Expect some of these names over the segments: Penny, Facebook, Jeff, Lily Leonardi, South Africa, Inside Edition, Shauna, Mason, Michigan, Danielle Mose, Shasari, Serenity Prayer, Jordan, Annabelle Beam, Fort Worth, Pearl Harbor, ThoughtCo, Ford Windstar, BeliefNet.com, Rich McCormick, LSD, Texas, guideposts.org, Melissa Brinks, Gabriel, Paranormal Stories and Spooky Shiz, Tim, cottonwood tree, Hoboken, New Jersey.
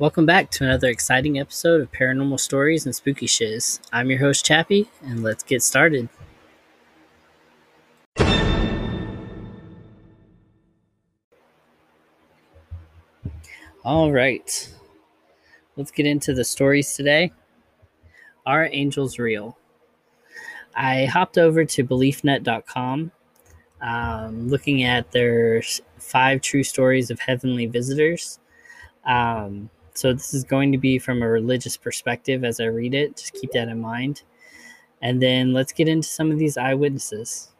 Welcome back to another exciting episode of Paranormal Stories and Spooky Shiz. I'm your host, Chappy, and let's get started. All right, let's get into the stories today. Are angels real? I hopped over to BeliefNet.com, looking at their 5 true stories of heavenly visitors. So this is going to be from a religious perspective as I read it. Just keep that in mind. And then let's get into some of these eyewitnesses.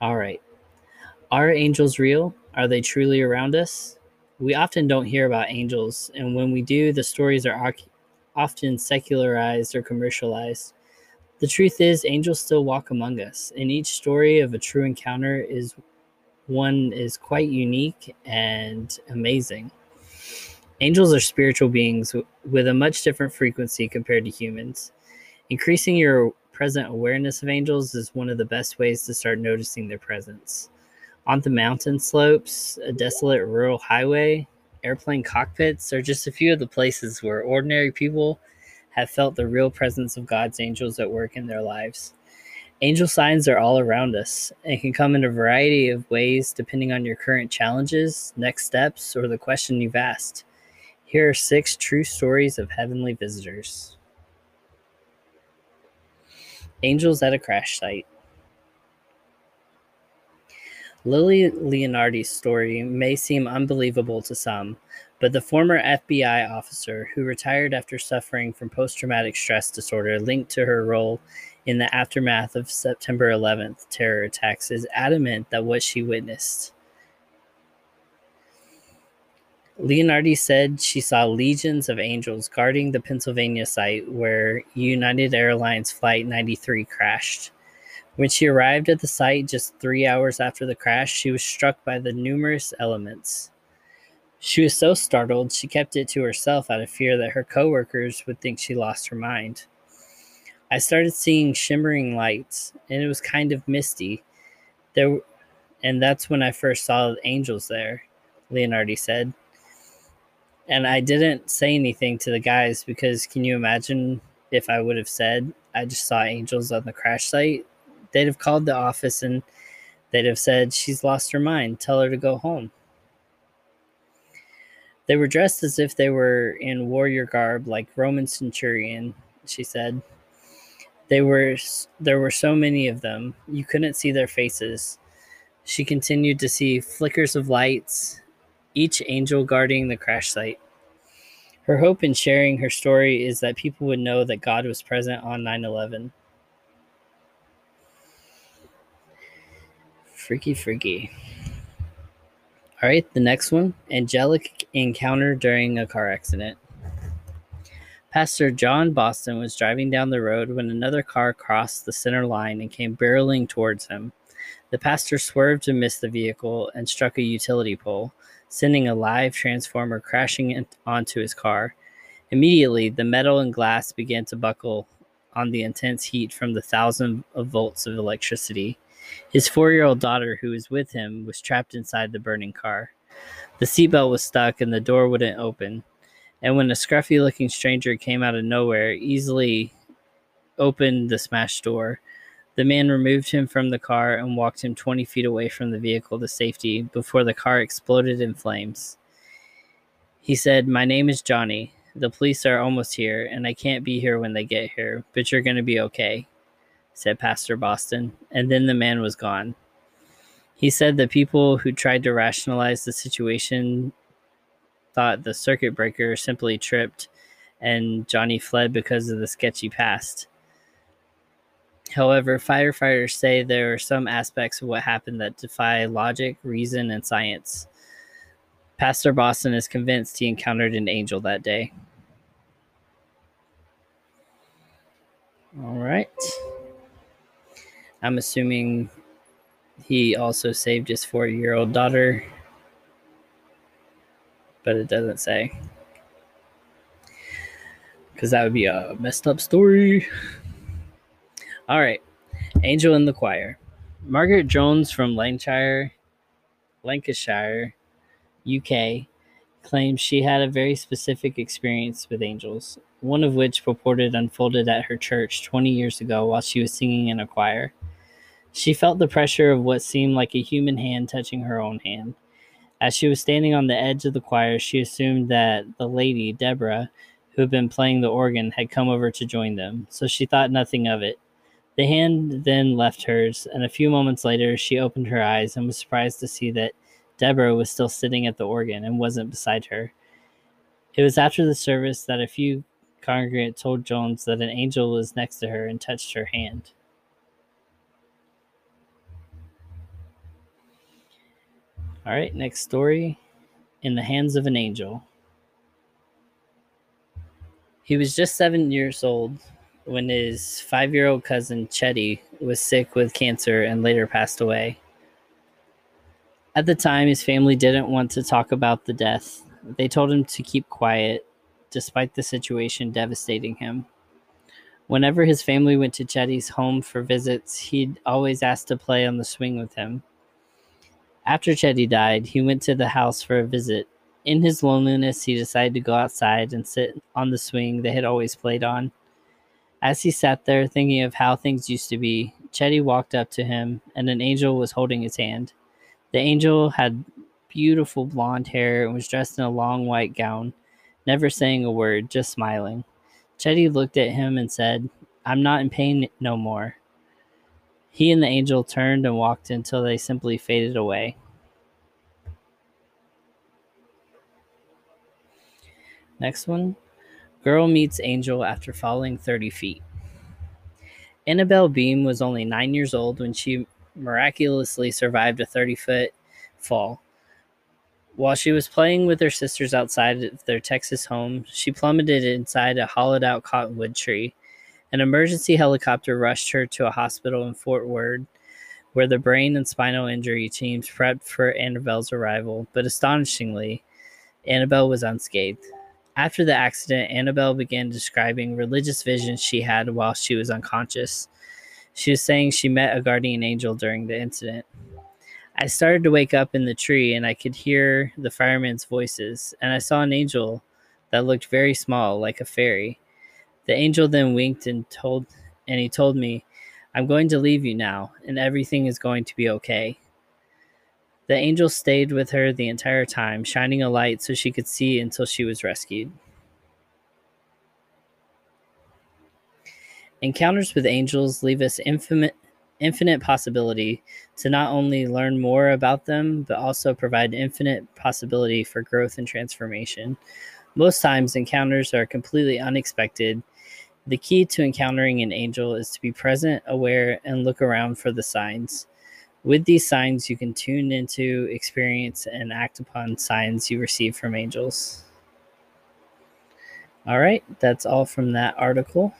All right. Are angels real? Are they truly around us? We often don't hear about angels, and when we do, the stories are often secularized or commercialized. The truth is, angels still walk among us, and each story of a true encounter is one is quite unique and amazing. Angels are spiritual beings with a much different frequency compared to humans. Increasing your present awareness of angels is one of the best ways to start noticing their presence. On the mountain slopes, a desolate rural highway, airplane cockpits are just a few of the places where ordinary people have felt the real presence of God's angels at work in their lives. Angel signs are all around us and can come in a variety of ways depending on your current challenges, next steps, or the question you've asked. Here are 6 true stories of heavenly visitors. Angels at a crash site. Lily Leonardi's story may seem unbelievable to some, but the former FBI officer who retired after suffering from post-traumatic stress disorder linked to her role in the aftermath of September 11th terror attacks is adamant that what she witnessed. Leonardi said she saw legions of angels guarding the Pennsylvania site where United Airlines Flight 93 crashed. When she arrived at the site just 3 hours after the crash, she was struck by the numerous elements. She was so startled she kept it to herself out of fear that her coworkers would think she lost her mind. I started seeing shimmering lights, and it was kind of misty. And that's when I first saw the angels there, Leonardi said. And I didn't say anything to the guys because can you imagine if I would have said I just saw angels on the crash site? They'd have called the office and they'd have said, she's lost her mind. Tell her to go home. They were dressed as if they were in warrior garb like Roman centurion, she said. There were so many of them. You couldn't see their faces. She continued to see flickers of lights, each angel guarding the crash site. Her hope in sharing her story is that people would know that God was present on 9/11. Freaky. All right, the next one, angelic encounter during a car accident. Pastor John Boston was driving down the road when another car crossed the center line and came barreling towards him. The pastor swerved and missed the vehicle and struck a utility pole, sending a live transformer crashing onto his car. Immediately, the metal and glass began to buckle on the intense heat from the thousands of volts of electricity. His 4-year-old daughter, who was with him, was trapped inside the burning car. The seatbelt was stuck and the door wouldn't open. And when a scruffy-looking stranger came out of nowhere, easily opened the smashed door. The man removed him from the car and walked him 20 feet away from the vehicle to safety before the car exploded in flames. He said, "My name is Johnny. The police are almost here, and I can't be here when they get here, but you're going to be okay," said Pastor Boston. And then the man was gone. He said the people who tried to rationalize the situation thought the circuit breaker simply tripped and Johnny fled because of the sketchy past. However, firefighters say there are some aspects of what happened that defy logic, reason, and science. Pastor Boston is convinced he encountered an angel that day. All right. I'm assuming he also saved his 4-year-old daughter, but it doesn't say, because that would be a messed up story. All right, angel in the choir. Margaret Jones from Lancashire, UK, claims she had a very specific experience with angels, one of which purported unfolded at her church 20 years ago while she was singing in a choir. She felt the pressure of what seemed like a human hand touching her own hand. As she was standing on the edge of the choir, she assumed that the lady, Deborah, who had been playing the organ, had come over to join them, so she thought nothing of it. The hand then left hers, and a few moments later, she opened her eyes and was surprised to see that Deborah was still sitting at the organ and wasn't beside her. It was after the service that a few congregants told Jones that an angel was next to her and touched her hand. All right, next story, In the Hands of an Angel. He was just 7 years old when his 5-year-old cousin, Chetty, was sick with cancer and later passed away. At the time, his family didn't want to talk about the death. They told him to keep quiet, despite the situation devastating him. Whenever his family went to Chetty's home for visits, he'd always asked to play on the swing with him. After Chetty died, he went to the house for a visit. In his loneliness, he decided to go outside and sit on the swing they had always played on. As he sat there thinking of how things used to be, Chetty walked up to him, and an angel was holding his hand. The angel had beautiful blonde hair and was dressed in a long white gown, never saying a word, just smiling. Chetty looked at him and said, "I'm not in pain no more." He and the angel turned and walked until they simply faded away. Next one. Girl meets angel after falling 30 feet. Annabelle Beam was only 9 years old when she miraculously survived a 30-foot fall. While she was playing with her sisters outside of their Texas home, she plummeted inside a hollowed-out cottonwood tree. An emergency helicopter rushed her to a hospital in Fort Worth, where the brain and spinal injury teams prepped for Annabelle's arrival, but astonishingly, Annabelle was unscathed. After the accident, Annabelle began describing religious visions she had while she was unconscious. She was saying she met a guardian angel during the incident. "I started to wake up in the tree, and I could hear the firemen's voices, and I saw an angel that looked very small, like a fairy. The angel then winked and he told me, 'I'm going to leave you now, and everything is going to be okay.' The angel stayed with her the entire time, shining a light so she could see until she was rescued." Encounters with angels leave us infinite possibility to not only learn more about them, but also provide infinite possibility for growth and transformation. Most times, encounters are completely unexpected. The key to encountering an angel is to be present, aware, and look around for the signs. With these signs, you can tune into, experience, and act upon signs you receive from angels. All right, that's all from that article.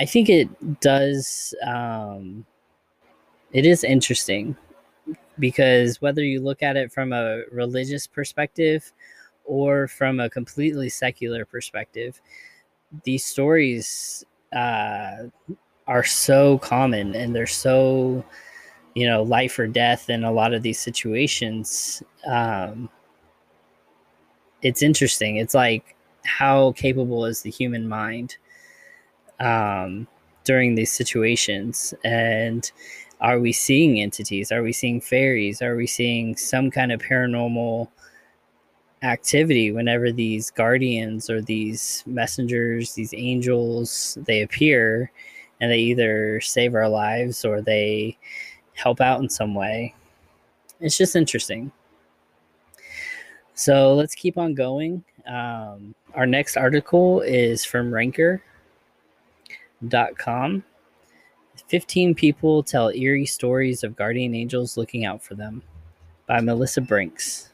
I think it does, it is interesting. Because whether you look at it from a religious perspective or from a completely secular perspective, these stories are so common, and they're so, life or death in a lot of these situations. It's interesting. It's like, how capable is the human mind during these situations? And are we seeing entities? Are we seeing fairies? Are we seeing some kind of paranormal activity whenever these guardians or these messengers, these angels, they appear and they either save our lives or they help out in some way? It's just interesting. So let's keep on going. Our next article is from Ranker.com. 15 People Tell Eerie Stories of Guardian Angels Looking Out for Them, by Melissa Brinks.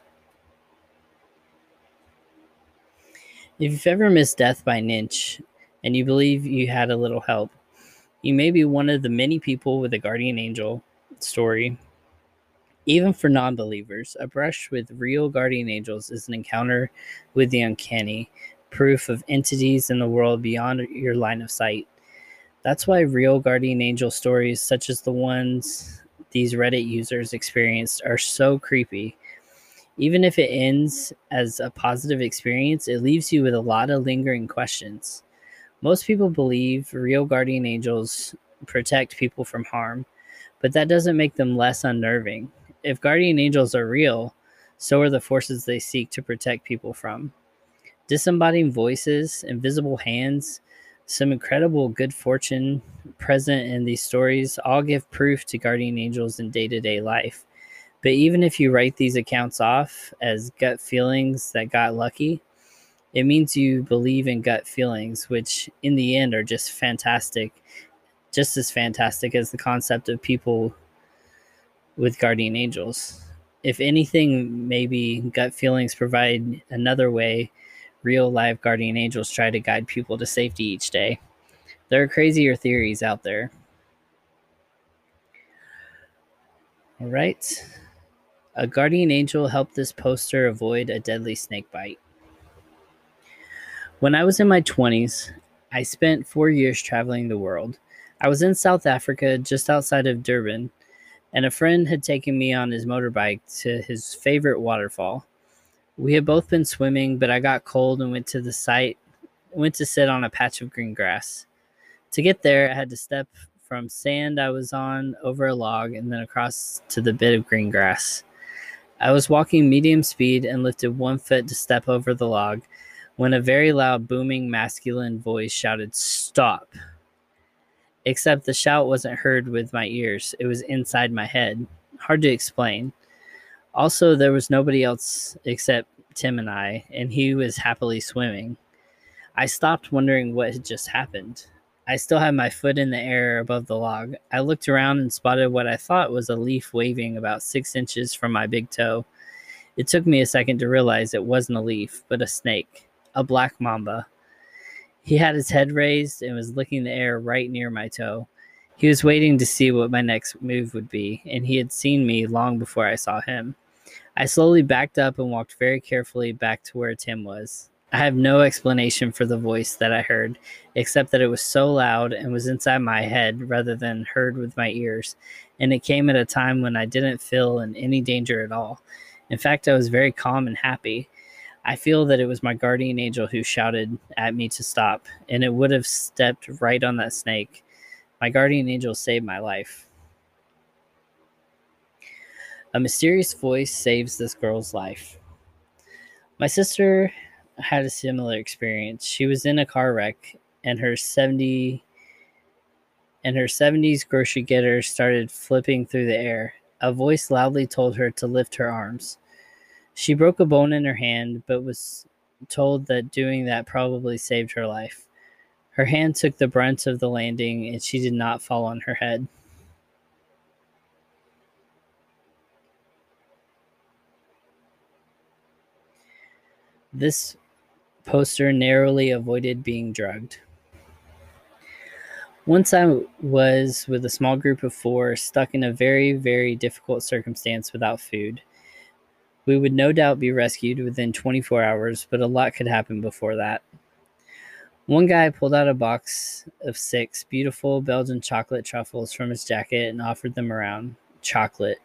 If you've ever missed death by an inch, and you believe you had a little help, you may be one of the many people with a guardian angel story. Even for non-believers, a brush with real guardian angels is an encounter with the uncanny, proof of entities in the world beyond your line of sight. That's why real guardian angel stories, such as the ones these Reddit users experienced are so creepy. Even if it ends as a positive experience, it leaves you with a lot of lingering questions. Most people believe real guardian angels protect people from harm, but that doesn't make them less unnerving. If guardian angels are real, so are the forces they seek to protect people from. Disembodied voices, invisible hands, some incredible good fortune present in these stories all give proof to guardian angels in day-to-day life. But even if you write these accounts off as gut feelings that got lucky, it means you believe in gut feelings, which in the end are just fantastic, just as fantastic as the concept of people with guardian angels. If anything, maybe gut feelings provide another way real live guardian angels try to guide people to safety each day. There are crazier theories out there. All right. A guardian angel helped this poster avoid a deadly snake bite. When I was in my 20s, I spent 4 years traveling the world. I was in South Africa, just outside of Durban, and a friend had taken me on his motorbike to his favorite waterfall. We had both been swimming, but I got cold and went to sit on a patch of green grass. To get there, I had to step from sand I was on over a log and then across to the bit of green grass. I was walking medium speed and lifted one foot to step over the log when a very loud, booming, masculine voice shouted, "Stop!" Except the shout wasn't heard with my ears. It was inside my head. Hard to explain. Also, there was nobody else except Tim and I, and he was happily swimming. I stopped, wondering what had just happened. I still had my foot in the air above the log. I looked around and spotted what I thought was a leaf waving about 6 inches from my big toe. It took me a second to realize it wasn't a leaf, but a snake, a black mamba. He had his head raised and was licking the air right near my toe. He was waiting to see what my next move would be, and he had seen me long before I saw him. I slowly backed up and walked very carefully back to where Tim was. I have no explanation for the voice that I heard, except that it was so loud and was inside my head rather than heard with my ears, and it came at a time when I didn't feel in any danger at all. In fact, I was very calm and happy. I feel that it was my guardian angel who shouted at me to stop, and it would have stepped right on that snake. My guardian angel saved my life. A mysterious voice saves this girl's life. My sister had a similar experience. She was in a car wreck, and her 70s grocery getter started flipping through the air. A voice loudly told her to lift her arms. She broke a bone in her hand, but was told that doing that probably saved her life. Her hand took the brunt of the landing, and she did not fall on her head. This poster narrowly avoided being drugged. Once I was with a small group of 4, stuck in a very, very difficult circumstance without food. We would no doubt be rescued within 24 hours, but a lot could happen before that. One guy pulled out a box of 6 beautiful Belgian chocolate truffles from his jacket and offered them around. Chocolate.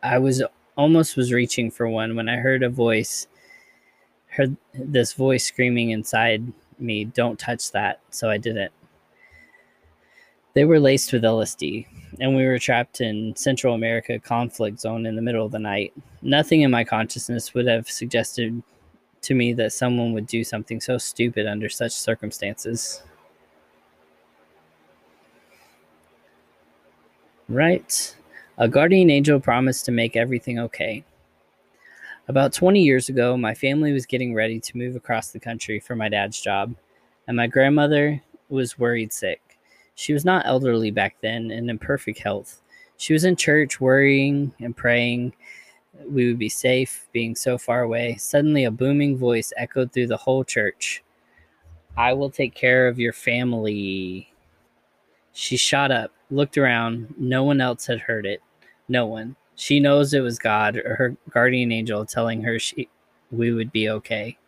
I was almost reaching for one when I heard this voice screaming inside me, "Don't touch that," so I didn't. They were laced with LSD, and we were trapped in Central America conflict zone in the middle of the night. Nothing in my consciousness would have suggested to me that someone would do something so stupid under such circumstances. Right. A guardian angel promised to make everything okay. About 20 years ago, my family was getting ready to move across the country for my dad's job, and my grandmother was worried sick. She was not elderly back then and in perfect health. She was in church worrying and praying we would be safe being so far away. Suddenly, a booming voice echoed through the whole church. "I will take care of your family." She shot up, looked around. No one else had heard it. No one. She knows it was God or her guardian angel telling her we would be okay.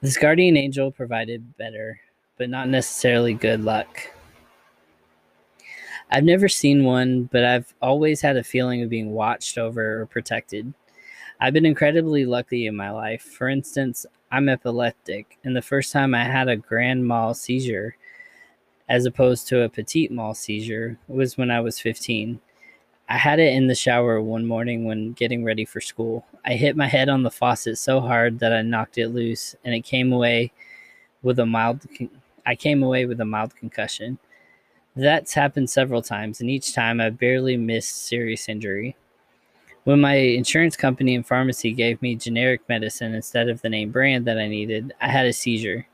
This guardian angel provided better but not necessarily good luck. I've never seen one, but I've always had a feeling of being watched over or protected. I've been incredibly lucky in my life. For instance, I'm epileptic, and the first time I had a grand mal seizure, as opposed to a petit mal seizure, was when I was 15. I had it in the shower one morning when getting ready for school. I hit my head on the faucet so hard that I knocked it loose, and I came away with a mild concussion. That's happened several times, and each time I barely missed serious injury. When my insurance company and pharmacy gave me generic medicine instead of the name brand that I needed, I had a seizure.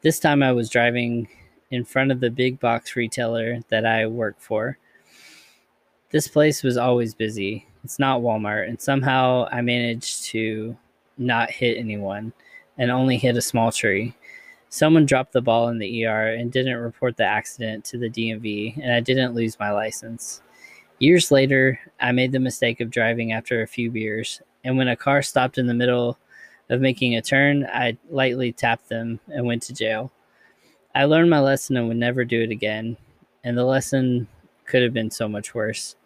This time I was driving in front of the big box retailer that I work for. This place was always busy. It's not Walmart, and somehow I managed to not hit anyone and only hit a small tree. Someone dropped the ball in the ER and didn't report the accident to the DMV, and I didn't lose my license. Years later, I made the mistake of driving after a few beers, and when a car stopped in the middle of making a turn, I lightly tapped them and went to jail. I learned my lesson and would never do it again, and the lesson could have been so much worse.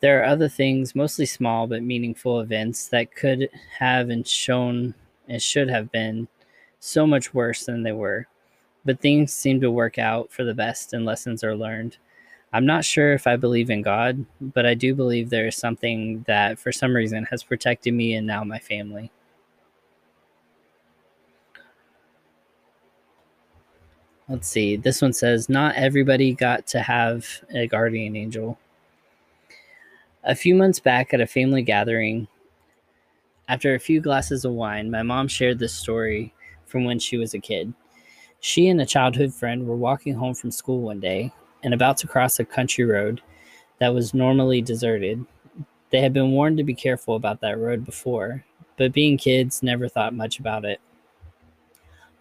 There are other things, mostly small but meaningful events, that could have and shown and should have been so much worse than they were, but things seem to work out for the best and lessons are learned. I'm not sure if I believe in God, but I do believe there is something that for some reason has protected me and now my family. Let's see, this one says, not everybody got to have a guardian angel. A few months back at a family gathering, after a few glasses of wine, my mom shared this story from when she was a kid. She and a childhood friend were walking home from school one day and about to cross a country road that was normally deserted. They had been warned to be careful about that road before, but being kids, never thought much about it.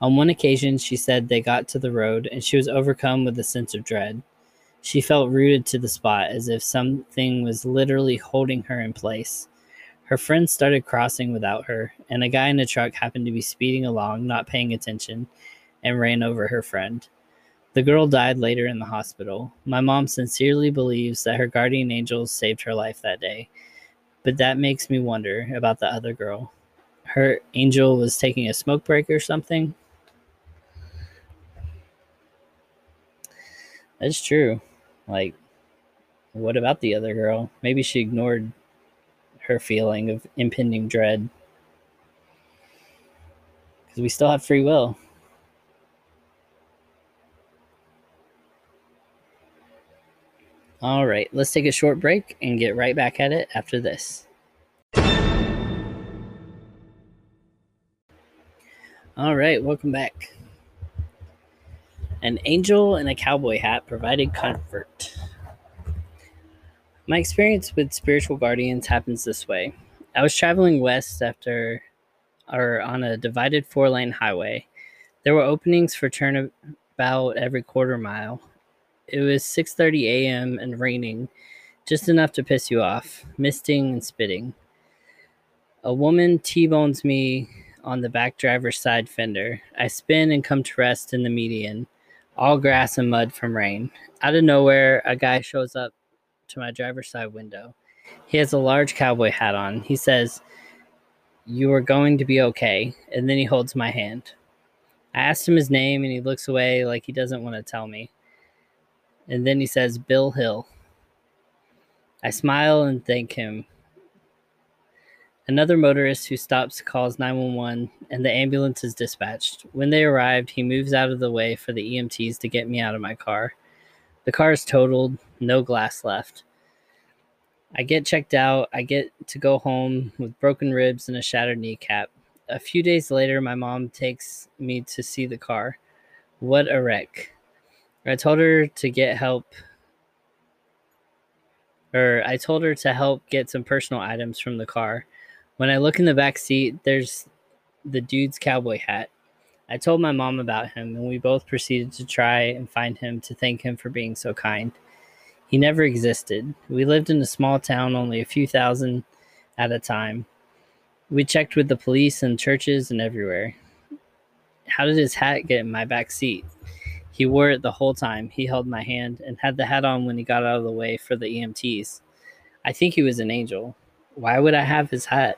On one occasion, she said they got to the road and she was overcome with a sense of dread. She felt rooted to the spot as if something was literally holding her in place. Her friends started crossing without her, and a guy in a truck happened to be speeding along, not paying attention, and ran over her friend. The girl died later in the hospital. My mom sincerely believes that her guardian angels saved her life that day, but that makes me wonder about the other girl. Her angel was taking a smoke break or something? That's true. Like, what about the other girl? Maybe she ignored her feeling of impending dread. Because we still have free will. All right, let's take a short break and get right back at it after this. All right, welcome back. An angel in a cowboy hat provided comfort. My experience with spiritual guardians happens this way. I was traveling west on a divided four-lane highway. There were openings for turnabout every quarter mile. It was 6:30 a.m. and raining, just enough to piss you off, misting and spitting. A woman T-bones me on the back driver's side fender. I spin and come to rest in the median, all grass and mud from rain. Out of nowhere, a guy shows up to my driver's side window. He has a large cowboy hat on. He says, "You are going to be okay," and then he holds my hand. I asked him his name, and he looks away like he doesn't want to tell me. And then he says, "Bill Hill." I smile and thank him. Another motorist who stops calls 911, and the ambulance is dispatched. When they arrived, he moves out of the way for the EMTs to get me out of my car. The car is totaled, no glass left. I get checked out. I get to go home with broken ribs and a shattered kneecap. A few days later, my mom takes me to see the car. What a wreck. I told her to help get some personal items from the car. When I look in the back seat, there's the dude's cowboy hat. I told my mom about him, and we both proceeded to try and find him to thank him for being so kind. He never existed. We lived in a small town, only a few thousand at a time. We checked with the police and churches and everywhere. how did his hat get in my back seat? He wore it the whole time. He held my hand and had the hat on when he got out of the way for the EMTs. I think he was an angel. Why would I have his hat?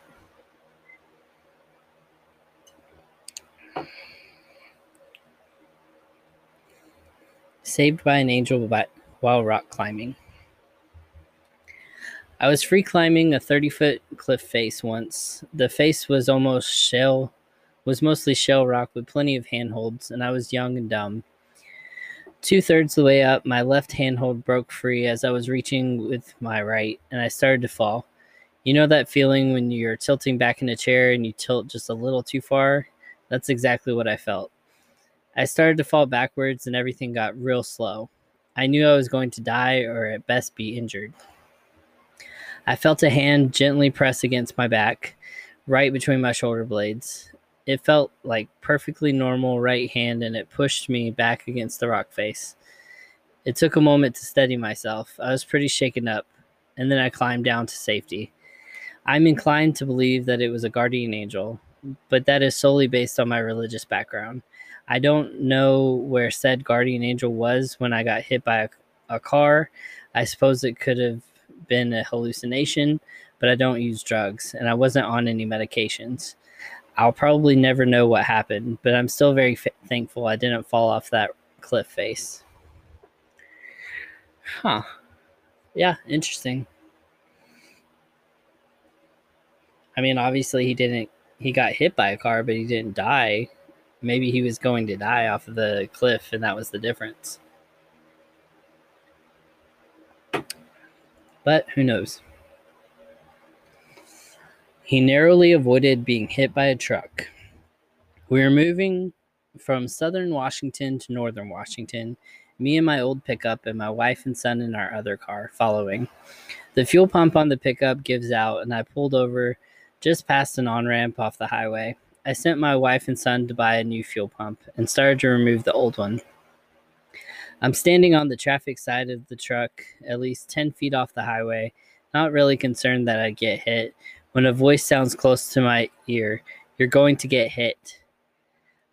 Saved by an angel while rock climbing. I was free climbing a 30-foot cliff face once. The face was mostly shell rock with plenty of handholds, and I was young and dumb. Two-thirds of the way up, my left handhold broke free as I was reaching with my right, and I started to fall. You know that feeling when you're tilting back in a chair and you tilt just a little too far? That's exactly what I felt. I started to fall backwards, and everything got real slow. I knew I was going to die or at best be injured. I felt a hand gently press against my back, right between my shoulder blades. It felt like perfectly normal right hand, and it pushed me back against the rock face. It took a moment to steady myself. I was pretty shaken up, and then I climbed down to safety. I'm inclined to believe that it was a guardian angel, but that is solely based on my religious background. I don't know where said guardian angel was when I got hit by a car. I suppose it could have been a hallucination, but I don't use drugs, and I wasn't on any medications. I'll probably never know what happened, but I'm still very thankful I didn't fall off that cliff face. Huh. Yeah, interesting. I mean, obviously he got hit by a car, but he didn't die. Maybe he was going to die off of the cliff, and that was the difference. But who knows? He narrowly avoided being hit by a truck. We were moving from southern Washington to northern Washington, me and my old pickup and my wife and son in our other car following. The fuel pump on the pickup gives out, and I pulled over just past an on-ramp off the highway. I sent my wife and son to buy a new fuel pump and started to remove the old one. I'm standing on the traffic side of the truck, at least 10 feet off the highway, not really concerned that I'd get hit, when a voice sounds close to my ear. You're going to get hit.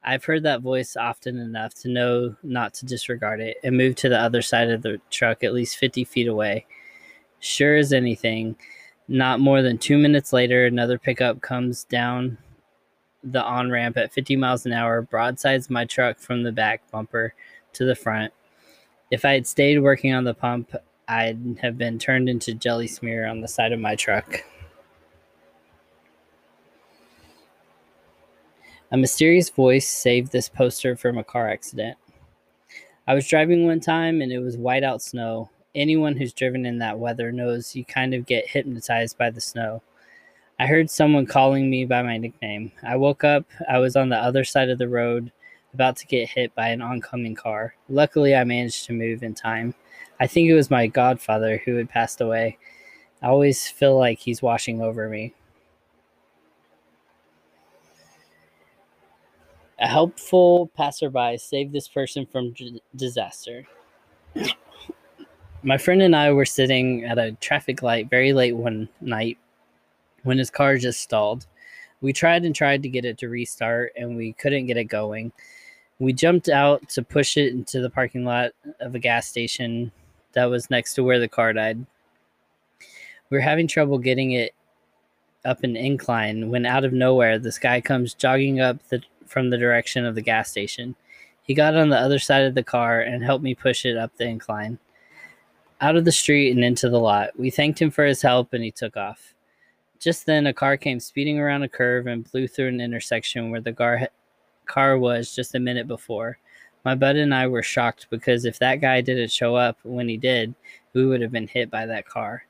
I've heard that voice often enough to know not to disregard it and move to the other side of the truck at least 50 feet away. Sure as anything, not more than 2 minutes later, another pickup comes down the on-ramp at 50 miles an hour, broadsides my truck from the back bumper to the front. If I had stayed working on the pump, I'd have been turned into jelly smear on the side of my truck. A mysterious voice saved this poster from a car accident. I was driving one time, and it was whiteout snow. Anyone who's driven in that weather knows you kind of get hypnotized by the snow. I heard someone calling me by my nickname. I woke up. I was on the other side of the road, about to get hit by an oncoming car. Luckily, I managed to move in time. I think it was my godfather who had passed away. I always feel like he's watching over me. A helpful passerby saved this person from disaster. My friend and I were sitting at a traffic light very late one night when his car just stalled. We tried and tried to get it to restart, and we couldn't get it going. We jumped out to push it into the parking lot of a gas station that was next to where the car died. We were having trouble getting it up an incline when out of nowhere this guy comes jogging up from the direction of the gas station. He got on the other side of the car and helped me push it up the incline, out of the street and into the lot. We thanked him for his help, and he took off. Just then, a car came speeding around a curve and blew through an intersection where the car was just a minute before. My bud and I were shocked because if that guy didn't show up when he did, we would have been hit by that car.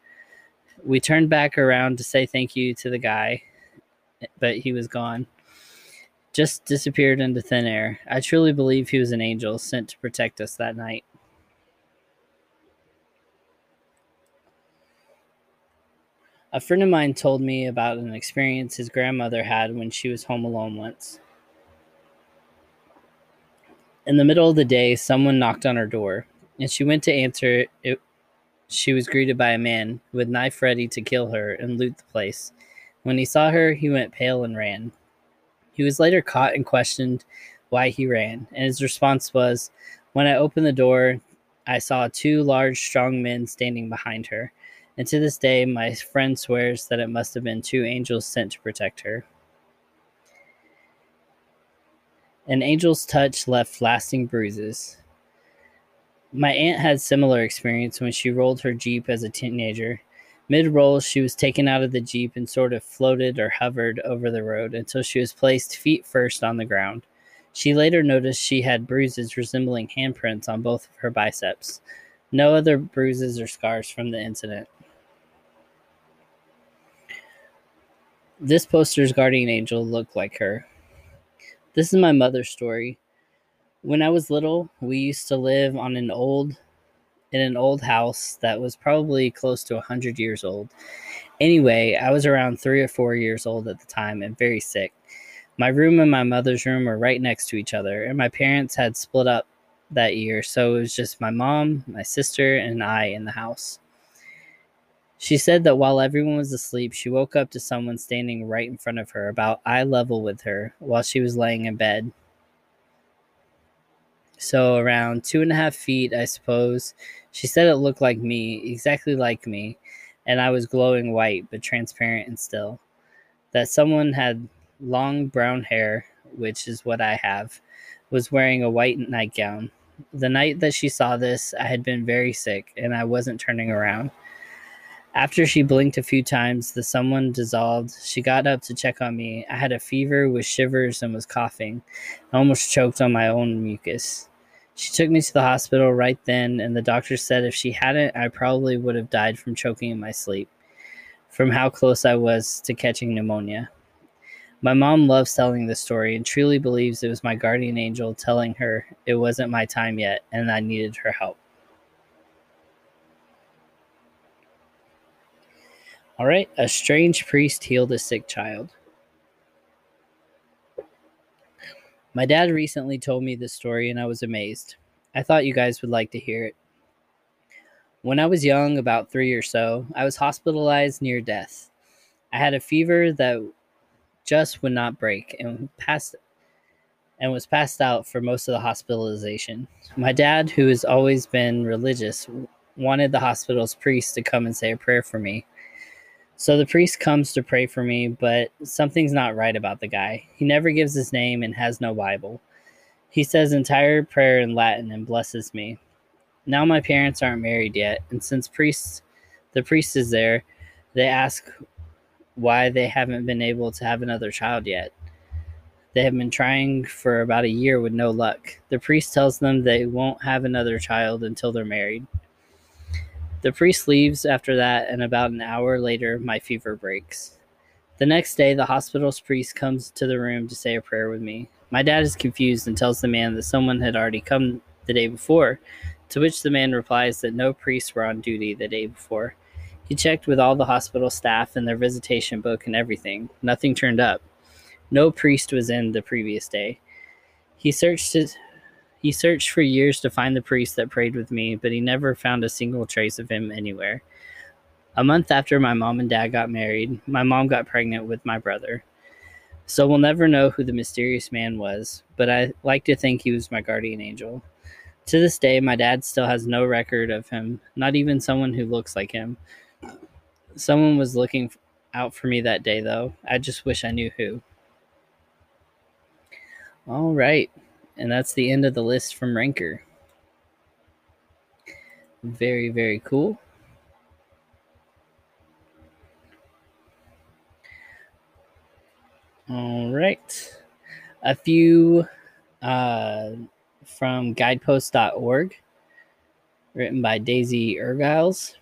We turned back around to say thank you to the guy, but he was gone. Just disappeared into thin air. I truly believe he was an angel sent to protect us that night. A friend of mine told me about an experience his grandmother had when she was home alone once. In the middle of the day, someone knocked on her door, and she went to answer it. She was greeted by a man with a knife ready to kill her and loot the place. When he saw her, he went pale and ran. He was later caught and questioned, why he ran, and his response was, "When I opened the door, I saw two large, strong men standing behind her, and to this day, my friend swears that it must have been two angels sent to protect her." An angel's touch left lasting bruises. My aunt had similar experience when she rolled her Jeep as a teenager. Mid-roll, she was taken out of the Jeep and sort of floated or hovered over the road until she was placed feet first on the ground. She later noticed she had bruises resembling handprints on both of her biceps. No other bruises or scars from the incident. This poster's guardian angel looked like her. This is my mother's story. When I was little, we used to live on an old house that was probably close to 100 years old. Anyway, I was around 3 or 4 years old at the time and very sick. My room and my mother's room were right next to each other, and my parents had split up that year, so it was just my mom, my sister, and I in the house. She said that while everyone was asleep, she woke up to someone standing right in front of her, about eye level with her, while she was laying in bed. So around 2.5 feet, I suppose. She said it looked like me, exactly like me, and I was glowing white, but transparent and still. That someone had long brown hair, which is what I have, was wearing a white nightgown. The night that she saw this, I had been very sick, and I wasn't turning around. After she blinked a few times, the someone dissolved. She got up to check on me. I had a fever with shivers and was coughing. I almost choked on my own mucus. She took me to the hospital right then, and the doctor said if she hadn't, I probably would have died from choking in my sleep, from how close I was to catching pneumonia. My mom loves telling this story and truly believes it was my guardian angel telling her it wasn't my time yet and I needed her help. All right, a strange priest healed a sick child. My dad recently told me this story and I was amazed. I thought you guys would like to hear it. When I was young, about 3 or so, I was hospitalized near death. I had a fever that just would not break and was passed out for most of the hospitalization. My dad, who has always been religious, wanted the hospital's priest to come and say a prayer for me. So the priest comes to pray for me, but something's not right about the guy. He never gives his name and has no Bible. He says entire prayer in Latin and blesses me. Now my parents aren't married yet, and since the priest is there, they ask why they haven't been able to have another child yet. They have been trying for about a year with no luck. The priest tells them they won't have another child until they're married. The priest leaves after that, and about an hour later, my fever breaks. The next day, the hospital's priest comes to the room to say a prayer with me. My dad is confused and tells the man that someone had already come the day before, to which the man replies that no priests were on duty the day before. He checked with all the hospital staff and their visitation book and everything. Nothing turned up. No priest was in the previous day. He searched for years to find the priest that prayed with me, but he never found a single trace of him anywhere. A month after my mom and dad got married, my mom got pregnant with my brother. So we'll never know who the mysterious man was, but I like to think he was my guardian angel. To this day, my dad still has no record of him, not even someone who looks like him. Someone was looking out for me that day, though. I just wish I knew who. All right. And that's the end of the list from Ranker. Very, very cool. All right. A few from guideposts.org, written by Daisy Ergiles.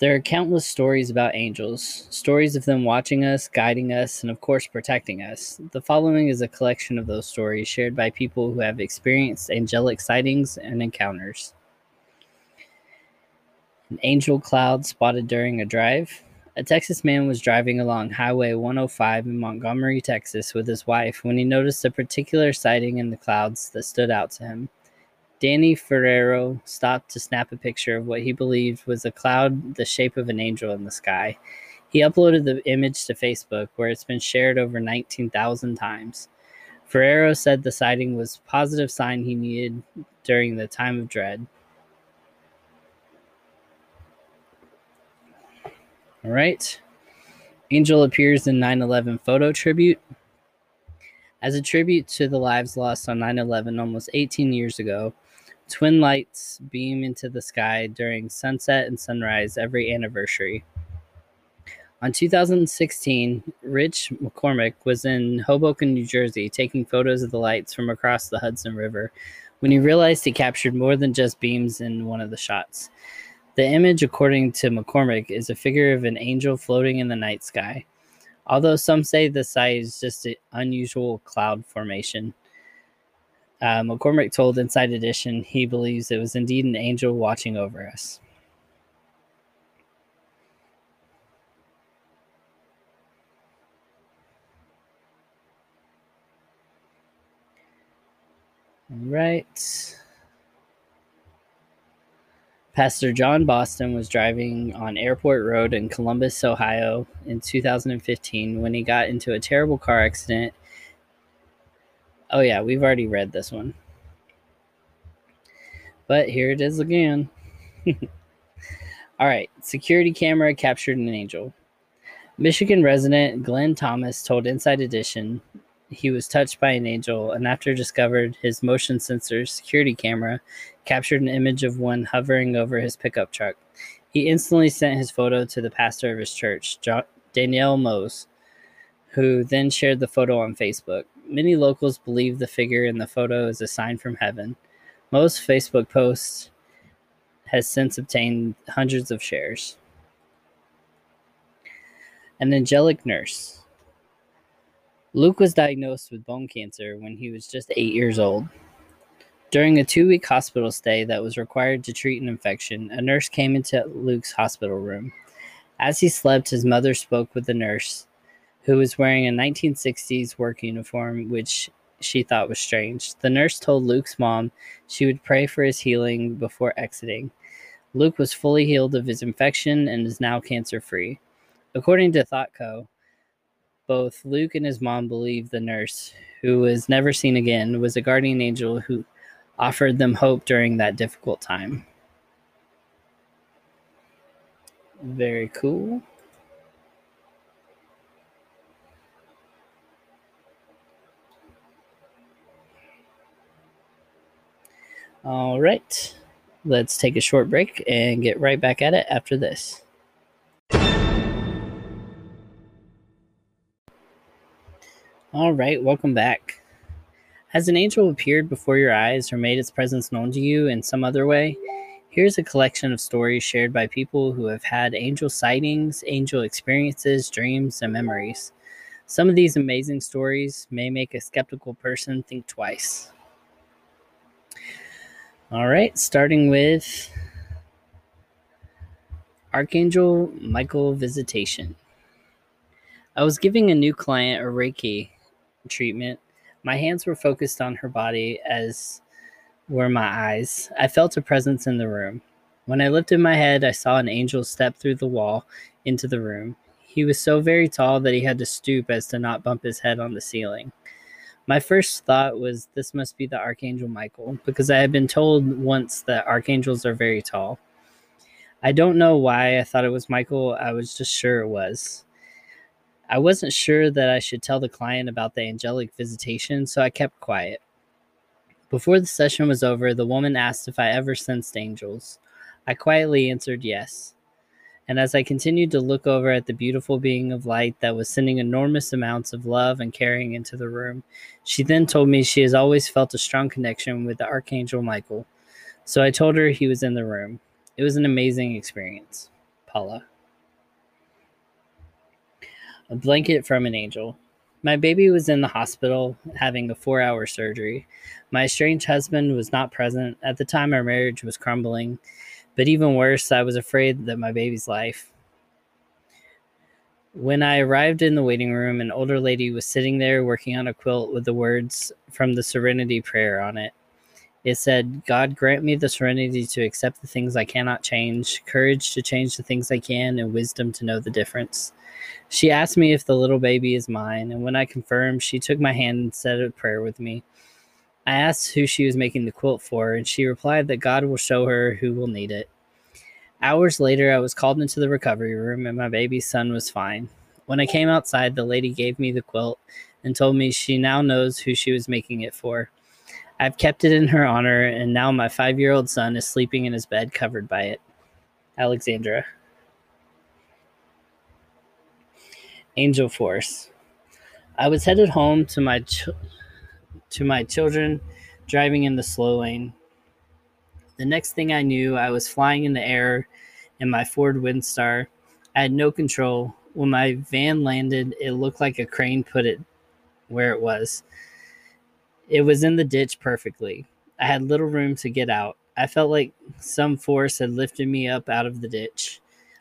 There are countless stories about angels, stories of them watching us, guiding us, and of course protecting us. The following is a collection of those stories shared by people who have experienced angelic sightings and encounters. An angel cloud spotted during a drive. A Texas man was driving along Highway 105 in Montgomery, Texas with his wife when he noticed a particular sighting in the clouds that stood out to him. Danny Ferrero stopped to snap a picture of what he believed was a cloud the shape of an angel in the sky. He uploaded the image to Facebook, where it's been shared over 19,000 times. Ferrero said the sighting was a positive sign he needed during the time of dread. All right. Angel appears in 9/11 photo tribute. As a tribute to the lives lost on 9/11 almost 18 years ago, twin lights beam into the sky during sunset and sunrise every anniversary. On 2016, Rich McCormick was in Hoboken, New Jersey, taking photos of the lights from across the Hudson River when he realized he captured more than just beams in one of the shots. The image, according to McCormick, is a figure of an angel floating in the night sky, although some say the sight is just an unusual cloud formation. McCormick told Inside Edition he believes it was indeed an angel watching over us. All right. Pastor John Boston was driving on Airport Road in Columbus, Ohio in 2015 when he got into a terrible car accident. Oh yeah, we've already read this one. But here it is again. All right, security camera captured an angel. Michigan resident Glenn Thomas told Inside Edition he was touched by an angel, and after discovered his motion sensor security camera captured an image of one hovering over his pickup truck. He instantly sent his photo to the pastor of his church, Danielle Mose, who then shared the photo on Facebook. Many locals believe the figure in the photo is a sign from heaven. Mose' Facebook post has since obtained hundreds of shares. An angelic nurse. Luke was diagnosed with bone cancer when he was just 8 years old. During a 2-week hospital stay that was required to treat an infection, a nurse came into Luke's hospital room. As he slept, his mother spoke with the nurse, who was wearing a 1960s work uniform, which she thought was strange. The nurse told Luke's mom she would pray for his healing before exiting. Luke was fully healed of his infection and is now cancer-free. According to ThoughtCo, both Luke and his mom believe the nurse, who was never seen again, was a guardian angel who offered them hope during that difficult time. Very cool. All right, let's take a short break and get right back at it after this. All right, welcome back. Has an angel appeared before your eyes or made its presence known to you in some other way? Here's a collection of stories shared by people who have had angel sightings, angel experiences, dreams, and memories. Some of these amazing stories may make a skeptical person think twice. All right, starting with Archangel Michael Visitation. I was giving a new client a Reiki treatment. My hands were focused on her body, as were my eyes. I felt a presence in the room. When I lifted my head, I saw an angel step through the wall into the room. He was so very tall that he had to stoop as to not bump his head on the ceiling. My first thought was, this must be the Archangel Michael, because I had been told once that archangels are very tall. I don't know why I thought it was Michael. I was just sure it was. I wasn't sure that I should tell the client about the angelic visitation, so I kept quiet. Before the session was over, the woman asked if I ever sensed angels. I quietly answered yes. And as I continued to look over at the beautiful being of light that was sending enormous amounts of love and caring into the room, she then told me she has always felt a strong connection with the Archangel Michael. So I told her he was in the room. It was an amazing experience. Paula. A blanket from an angel. My baby was in the hospital having a 4-hour surgery. My estranged husband was not present. At the time, our marriage was crumbling. But even worse, I was afraid that my baby's life. When I arrived in the waiting room, an older lady was sitting there working on a quilt with the words from the Serenity Prayer on it. It said, God grant me the serenity to accept the things I cannot change, courage to change the things I can, and wisdom to know the difference. She asked me if the little baby is mine, and when I confirmed, she took my hand and said a prayer with me. I asked who she was making the quilt for, and she replied that God will show her who will need it. Hours later, I was called into the recovery room, and my baby son was fine. When I came outside, the lady gave me the quilt and told me she now knows who she was making it for. I've kept it in her honor, and now my 5-year-old son is sleeping in his bed covered by it. Alexandra. Angel Force. I was headed home to my children, driving in the slow lane. The next thing I knew, I was flying in the air in my Ford Windstar. I had no control. When my van landed, it looked like a crane put it where it was. It was in the ditch perfectly. I had little room to get out. I felt like some force had lifted me up out of the ditch.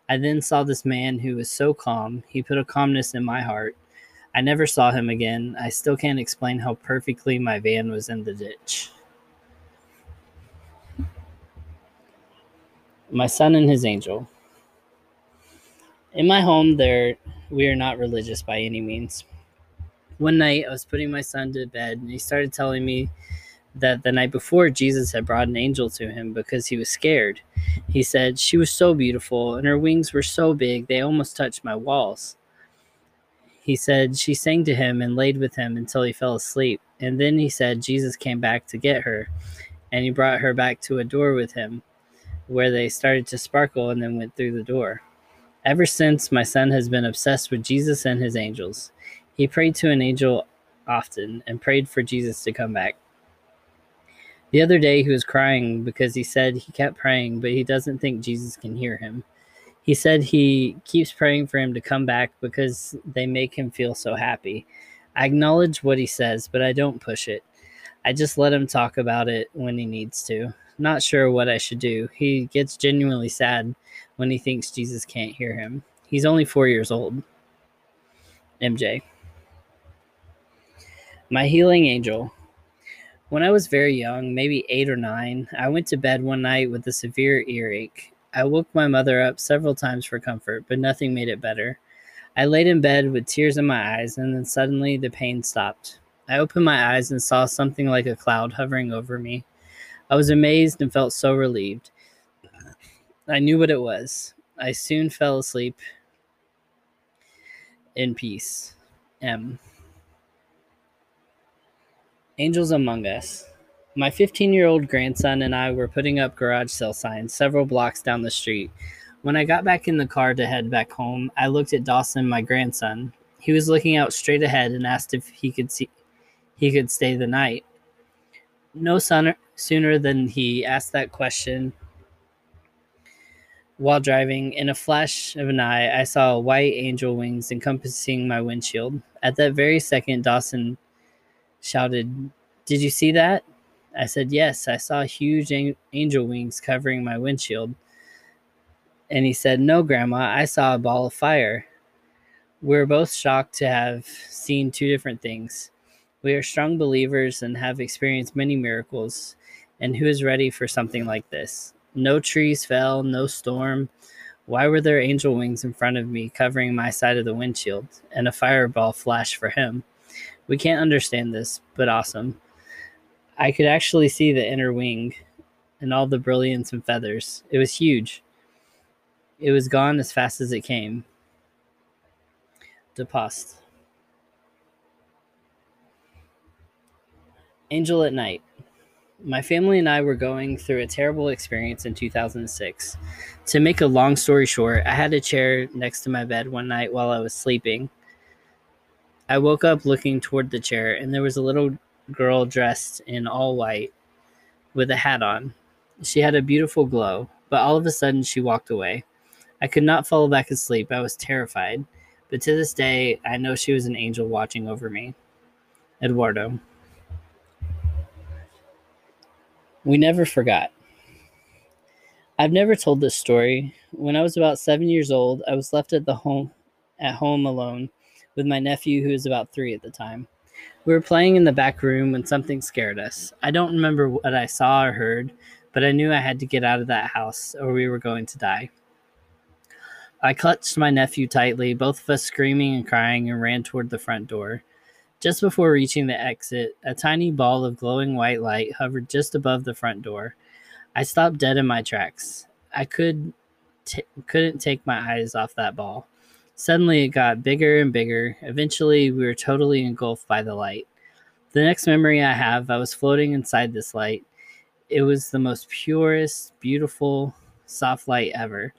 I then saw this man who was so calm. He put a calmness in my heart. I never saw him again. I still can't explain how perfectly my van was in the ditch. My son and his angel. In my home there, we are not religious by any means. One night, I was putting my son to bed, and he started telling me that the night before, Jesus had brought an angel to him because he was scared. He said, she was so beautiful, and her wings were so big, they almost touched my walls. He said, she sang to him and laid with him until he fell asleep. And then he said, Jesus came back to get her, and he brought her back to a door with him, where they started to sparkle and then went through the door. Ever since, my son has been obsessed with Jesus and his angels. He prayed to an angel often and prayed for Jesus to come back. The other day, he was crying because he said he kept praying, but he doesn't think Jesus can hear him. He said he keeps praying for him to come back because they make him feel so happy. I acknowledge what he says, but I don't push it. I just let him talk about it when he needs to. Not sure what I should do. He gets genuinely sad when he thinks Jesus can't hear him. He's only 4 years old. MJ. My healing angel. When I was very young, maybe 8 or 9, I went to bed one night with a severe earache. I woke my mother up several times for comfort, but nothing made it better. I laid in bed with tears in my eyes, and then suddenly the pain stopped. I opened my eyes and saw something like a cloud hovering over me. I was amazed and felt so relieved. I knew what it was. I soon fell asleep in peace. M. Angels Among Us. My 15-year-old grandson and I were putting up garage sale signs several blocks down the street. When I got back in the car to head back home, I looked at Dawson, my grandson. He was looking out straight ahead and asked if he could stay the night. No sooner than he asked that question while driving, in a flash of an eye, I saw white angel wings encompassing my windshield. At that very second, Dawson shouted, "Did you see that?" I said, "Yes, I saw huge angel wings covering my windshield." And he said, "No, Grandma, I saw a ball of fire." We were both shocked to have seen two different things. We are strong believers and have experienced many miracles, and who is ready for something like this? No trees fell, no storm. Why were there angel wings in front of me covering my side of the windshield, and a fireball flashed for him? We can't understand this, but awesome. I could actually see the inner wing and all the brilliance and feathers. It was huge. It was gone as fast as it came. DePost. Angel at Night. My family and I were going through a terrible experience in 2006. To make a long story short, I had a chair next to my bed one night while I was sleeping. I woke up looking toward the chair, and there was a little girl dressed in all white with a hat on. She had a beautiful glow, but all of a sudden she walked away. I could not fall back asleep. I was terrified, but to this day, I know she was an angel watching over me. Eduardo. We never forgot. I've never told this story. When I was about 7 years old, I was left at home alone with my nephew, who was about 3 at the time. We were playing in the back room when something scared us. I don't remember what I saw or heard, but I knew I had to get out of that house or we were going to die. I clutched my nephew tightly, both of us screaming and crying, and ran toward the front door. Just before reaching the exit, a tiny ball of glowing white light hovered just above the front door. I stopped dead in my tracks. I couldn't take my eyes off that ball. Suddenly, it got bigger and bigger. Eventually, we were totally engulfed by the light. The next memory I have, I was floating inside this light. It was the most purest, beautiful, soft light ever,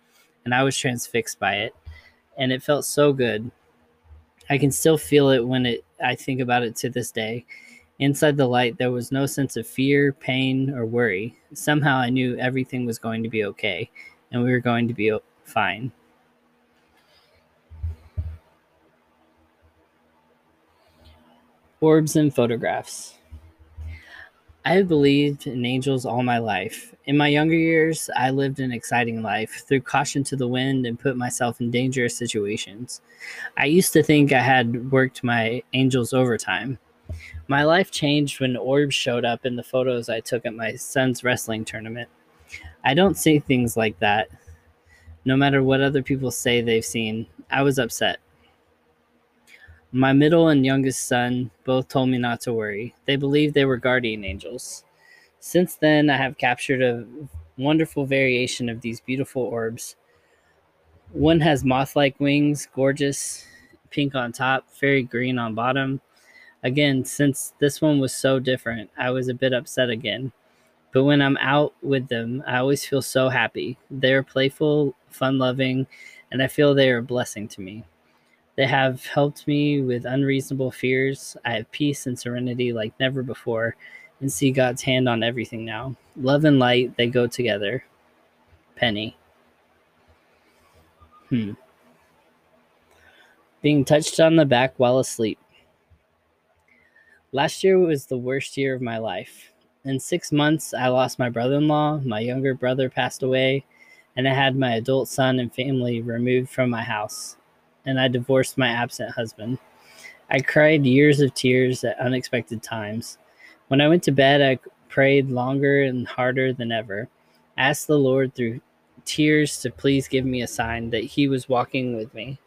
and I was transfixed by it, and it felt so good. I can still feel it when I think about it to this day. Inside the light, there was no sense of fear, pain, or worry. Somehow, I knew everything was going to be okay, and we were going to be fine. Orbs and photographs. I have believed in angels all my life. In my younger years, I lived an exciting life, threw caution to the wind, and put myself in dangerous situations. I used to think I had worked my angels overtime. My life changed when orbs showed up in the photos I took at my son's wrestling tournament. I don't see things like that. No matter what other people say they've seen, I was upset. My middle and youngest son both told me not to worry. They believed they were guardian angels. Since then, I have captured a wonderful variation of these beautiful orbs. One has moth-like wings, gorgeous, pink on top, fairy green on bottom. Again, since this one was so different, I was a bit upset again. But when I'm out with them, I always feel so happy. They are playful, fun-loving, and I feel they are a blessing to me. They have helped me with unreasonable fears. I have peace and serenity like never before and see God's hand on everything now. Love and light, they go together. Penny. Being touched on the back while asleep. Last year was the worst year of my life. In 6 months, I lost my brother-in-law, my younger brother passed away, and I had my adult son and family removed from my house. And I divorced my absent husband. I cried years of tears at unexpected times. When I went to bed, I prayed longer and harder than ever. I asked the Lord through tears to please give me a sign that he was walking with me.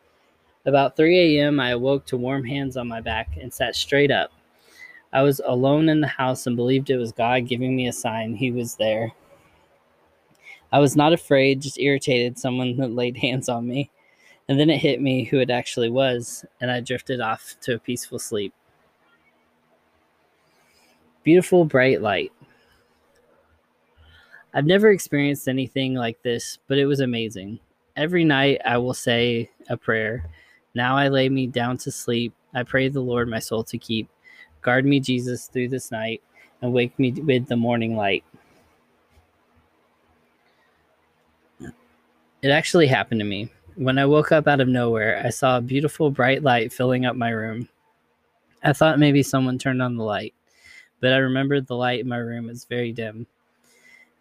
About 3 a.m., I awoke to warm hands on my back and sat straight up. I was alone in the house and believed it was God giving me a sign he was there. I was not afraid, just irritated someone that laid hands on me. And then it hit me who it actually was, and I drifted off to a peaceful sleep. Beautiful, bright light. I've never experienced anything like this, but it was amazing. Every night I will say a prayer. Now I lay me down to sleep. I pray the Lord my soul to keep. Guard me, Jesus, through this night, and wake me with the morning light. It actually happened to me. When I woke up out of nowhere, I saw a beautiful bright light filling up my room. I thought maybe someone turned on the light, but I remembered the light in my room was very dim.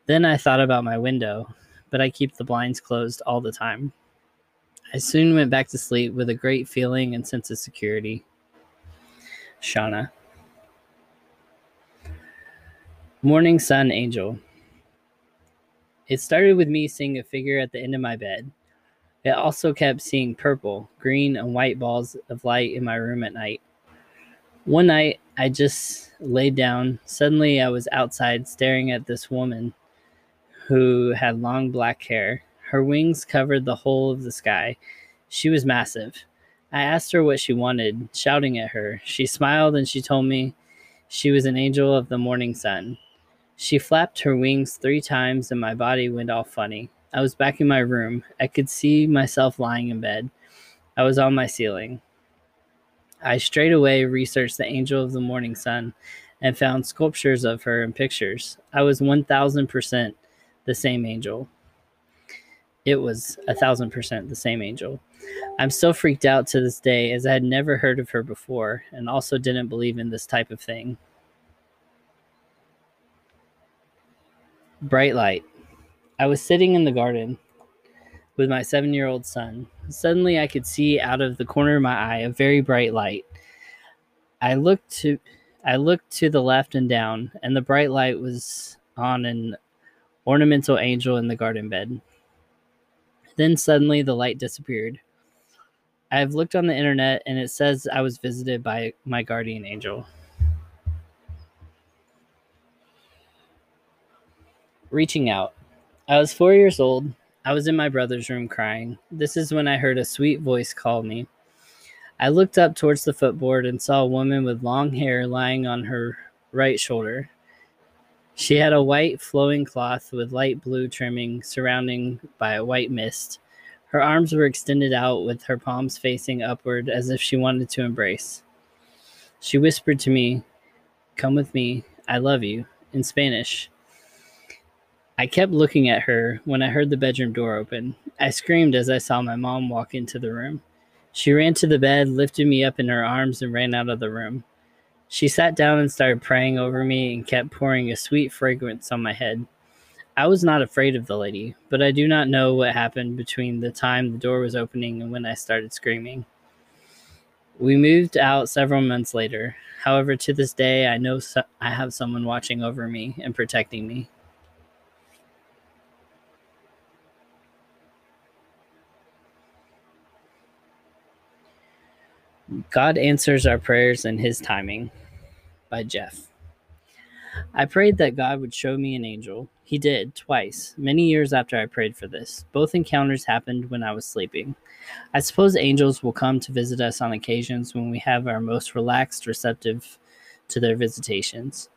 Then I thought about my window, but I keep the blinds closed all the time. I soon went back to sleep with a great feeling and sense of security. Shauna. Morning Sun Angel. It started with me seeing a figure at the end of my bed. It also kept seeing purple, green, and white balls of light in my room at night. One night, I just laid down. Suddenly, I was outside staring at this woman who had long black hair. Her wings covered the whole of the sky. She was massive. I asked her what she wanted, shouting at her. She smiled and she told me she was an angel of the morning sun. She flapped her wings 3 times and my body went all funny. I was back in my room. I could see myself lying in bed. I was on my ceiling. I straight away researched the Angel of the Morning Sun and found sculptures of her and pictures. I was 1,000% the same angel. It was 1,000% the same angel. I'm still freaked out to this day as I had never heard of her before and also didn't believe in this type of thing. Bright light. I was sitting in the garden with my 7-year-old son. Suddenly, I could see out of the corner of my eye a very bright light. I looked to the left and down, and the bright light was on an ornamental angel in the garden bed. Then suddenly the light disappeared. I've looked on the internet, and it says I was visited by my guardian angel. Reaching out. I was 4 years old. I was in my brother's room crying. This is when I heard a sweet voice call me. I looked up towards the footboard and saw a woman with long hair lying on her right shoulder. She had a white flowing cloth with light blue trimming surrounding by a white mist. Her arms were extended out with her palms facing upward as if she wanted to embrace. She whispered to me, "Come with me, I love you," in Spanish. I kept looking at her when I heard the bedroom door open. I screamed as I saw my mom walk into the room. She ran to the bed, lifted me up in her arms, and ran out of the room. She sat down and started praying over me and kept pouring a sweet fragrance on my head. I was not afraid of the lady, but I do not know what happened between the time the door was opening and when I started screaming. We moved out several months later. However, to this day, I know I have someone watching over me and protecting me. God Answers Our Prayers in His Timing by Jeff. I prayed that God would show me an angel. He did, twice, many years after I prayed for this. Both encounters happened when I was sleeping. I suppose angels will come to visit us on occasions when we have our most relaxed, receptive to their visitations.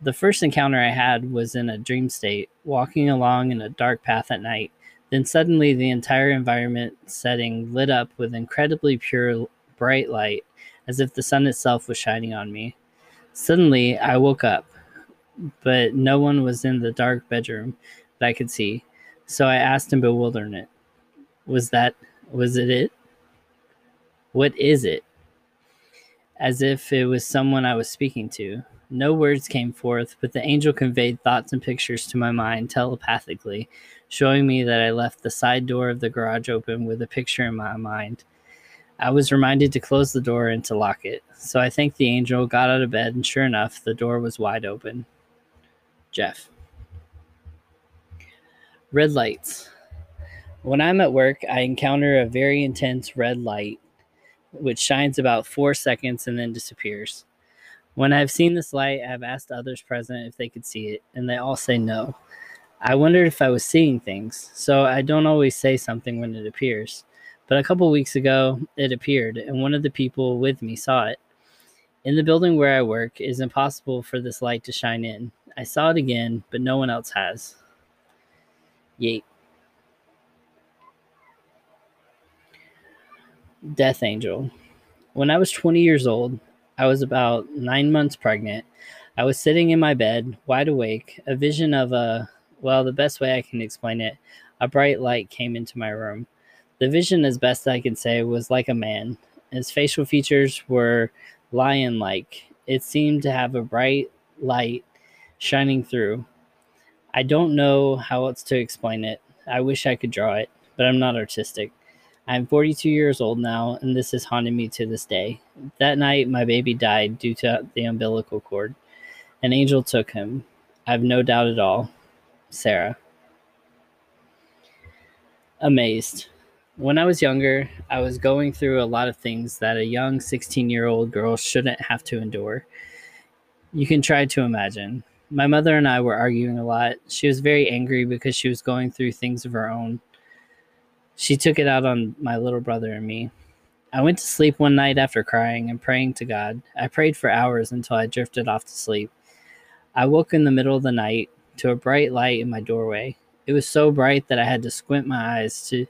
The first encounter I had was in a dream state, walking along in a dark path at night. Then suddenly the entire environment setting lit up with incredibly pure, bright light, as if the sun itself was shining on me. Suddenly, I woke up, but no one was in the dark bedroom that I could see, so I asked in bewilderment, was it? What is it? As if it was someone I was speaking to. No words came forth, but the angel conveyed thoughts and pictures to my mind telepathically, showing me that I left the side door of the garage open with a picture in my mind. I was reminded to close the door and to lock it. So I thanked the angel, got out of bed, and sure enough, the door was wide open. Jeff. Red lights. When I'm at work, I encounter a very intense red light, which shines about 4 seconds and then disappears. When I've seen this light, I've asked others present if they could see it, and they all say no. I wondered if I was seeing things, so I don't always say something when it appears. But a couple weeks ago, it appeared, and one of the people with me saw it. In the building where I work, it is impossible for this light to shine in. I saw it again, but no one else has. Yay. Death Angel. When I was 20 years old, I was about 9 months pregnant. I was sitting in my bed, wide awake. A vision of the best way I can explain it, a bright light came into my room. The vision, as best I can say, was like a man. His facial features were lion-like. It seemed to have a bright light shining through. I don't know how else to explain it. I wish I could draw it, but I'm not artistic. I'm 42 years old now, and this has haunted me to this day. That night, my baby died due to the umbilical cord. An angel took him. I've no doubt at all. Sarah. Amazed. When I was younger, I was going through a lot of things that a young 16-year-old girl shouldn't have to endure. You can try to imagine. My mother and I were arguing a lot. She was very angry because she was going through things of her own. She took it out on my little brother and me. I went to sleep one night after crying and praying to God. I prayed for hours until I drifted off to sleep. I woke in the middle of the night to a bright light in my doorway. It was so bright that I had to squint my eyes to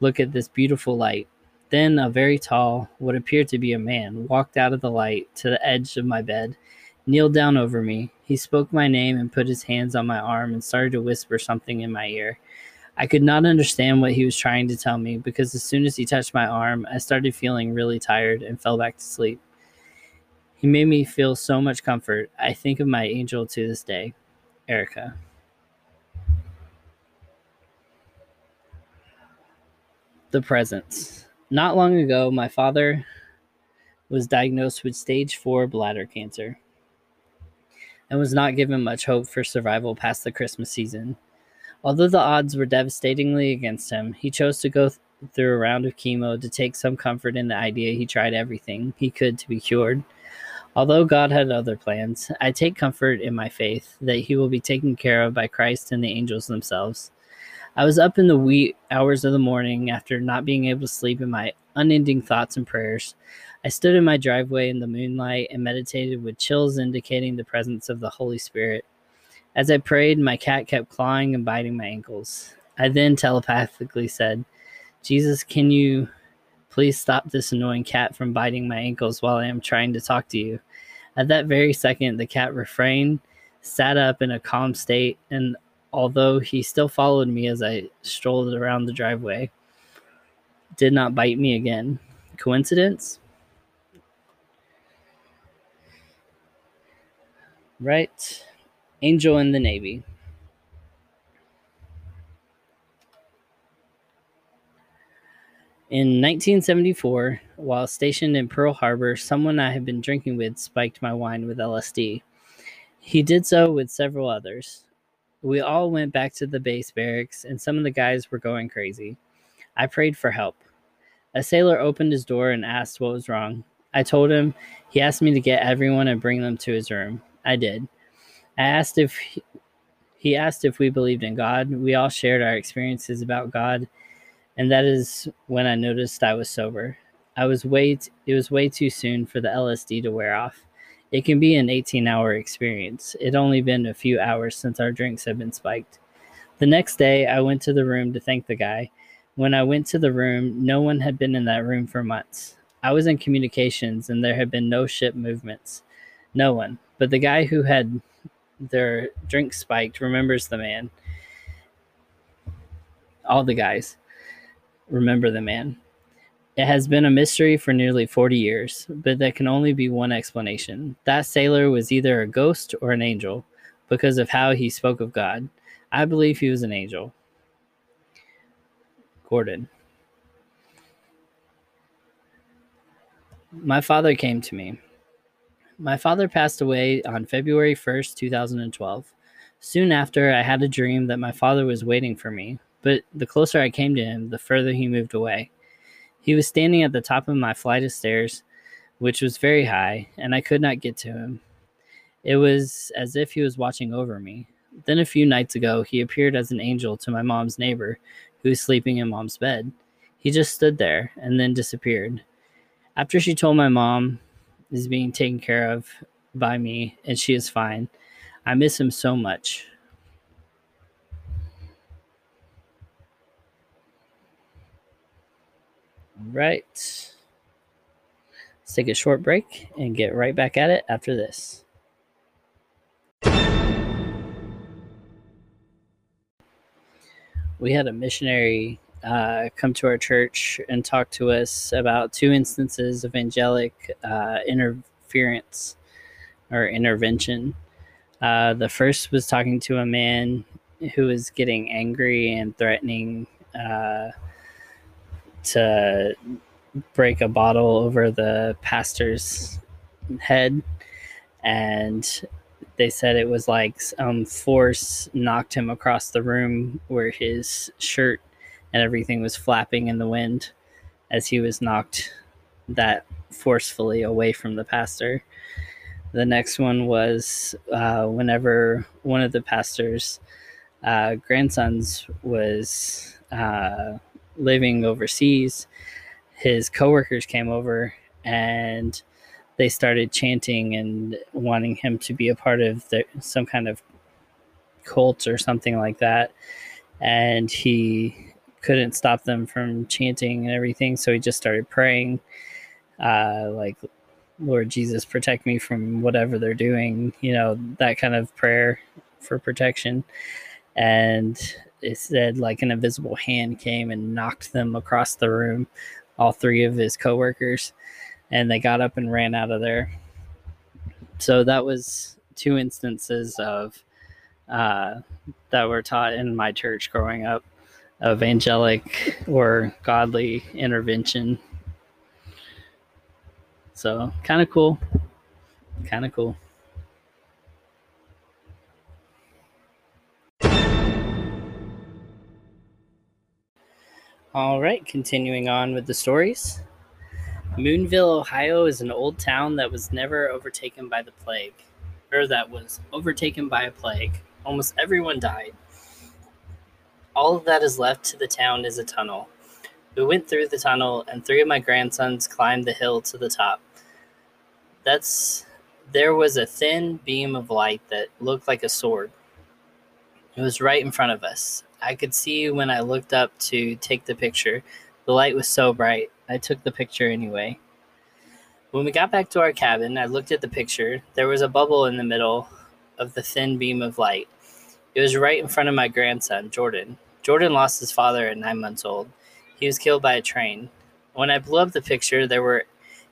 look at this beautiful light. Then a very tall, what appeared to be a man, walked out of the light to the edge of my bed, kneeled down over me. He spoke my name and put his hands on my arm and started to whisper something in my ear. I could not understand what he was trying to tell me because as soon as he touched my arm, I started feeling really tired and fell back to sleep. He made me feel so much comfort. I think of my angel to this day. Erica. The presence. Not long ago, my father was diagnosed with stage 4 bladder cancer and was not given much hope for survival past the Christmas season. Although the odds were devastatingly against him, he chose to go through a round of chemo to take some comfort in the idea he tried everything he could to be cured. Although God had other plans, I take comfort in my faith that he will be taken care of by Christ and the angels themselves. I was up in the wee hours of the morning after not being able to sleep in my unending thoughts and prayers. I stood in my driveway in the moonlight and meditated with chills indicating the presence of the Holy Spirit. As I prayed, my cat kept clawing and biting my ankles. I then telepathically said, "Jesus, can you please stop this annoying cat from biting my ankles while I am trying to talk to you?" At that very second, the cat refrained, sat up in a calm state, and although he still followed me as I strolled around the driveway, did not bite me again. Coincidence? Right. Angel in the Navy. In 1974, while stationed in Pearl Harbor, someone I had been drinking with spiked my wine with LSD. He did so with several others. We all went back to the base barracks, and some of the guys were going crazy. I prayed for help. A sailor opened his door and asked what was wrong. I told him. He asked me to get everyone and bring them to his room. I did. He asked if we believed in God. We all shared our experiences about God, and that is when I noticed I was sober. It was way too soon for the LSD to wear off. It can be an 18-hour experience. It only been a few hours since our drinks had been spiked. The next day, I went to the room to thank the guy. When I went to the room, no one had been in that room for months. I was in communications, and there had been no ship movements. No one. But the guy who had their drink spiked remembers the man. All the guys remember the man. It has been a mystery for nearly 40 years, but there can only be one explanation. That sailor was either a ghost or an angel because of how he spoke of God. I believe he was an angel. Jordan. My father came to me. My father passed away on February 1st, 2012. Soon after, I had a dream that my father was waiting for me, but the closer I came to him, the further he moved away. He was standing at the top of my flight of stairs, which was very high, and I could not get to him. It was as if he was watching over me. Then a few nights ago, he appeared as an angel to my mom's neighbor, who was sleeping in mom's bed. He just stood there and then disappeared. After she told my mom is being taken care of by me and she is fine. I miss him so much. All right. Let's take a short break and get right back at it after this. We had a missionary come to our church and talk to us about 2 instances of angelic interference or intervention. The first was talking to a man who was getting angry and threatening to break a bottle over the pastor's head. And they said it was like force knocked him across the room where his shirt and everything was flapping in the wind as he was knocked that forcefully away from the pastor. The next one was whenever one of the pastor's grandsons was living overseas, his coworkers came over and they started chanting and wanting him to be a part of some kind of cult or something like that. And he couldn't stop them from chanting and everything, so he just started praying, like, Lord Jesus, protect me from whatever they're doing, that kind of prayer for protection. And it said, like, an invisible hand came and knocked them across the room, all 3 of his coworkers. And they got up and ran out of there. So that was 2 instances of that were taught in my church growing up of angelic or godly intervention. So kind of cool. Kind of cool. All right, continuing on with the stories. Moonville, Ohio is an old town that was never overtaken by the plague. Or that was overtaken by a plague. Almost everyone died. All that is left to the town is a tunnel. We went through the tunnel, and three of my grandsons climbed the hill to the top. There was a thin beam of light that looked like a sword. It was right in front of us. I could see when I looked up to take the picture. The light was so bright. I took the picture anyway. When we got back to our cabin, I looked at the picture. There was a bubble in the middle of the thin beam of light. It was right in front of my grandson, Jordan. Jordan lost his father at 9 months old. He was killed by a train. When I blew up the picture, there were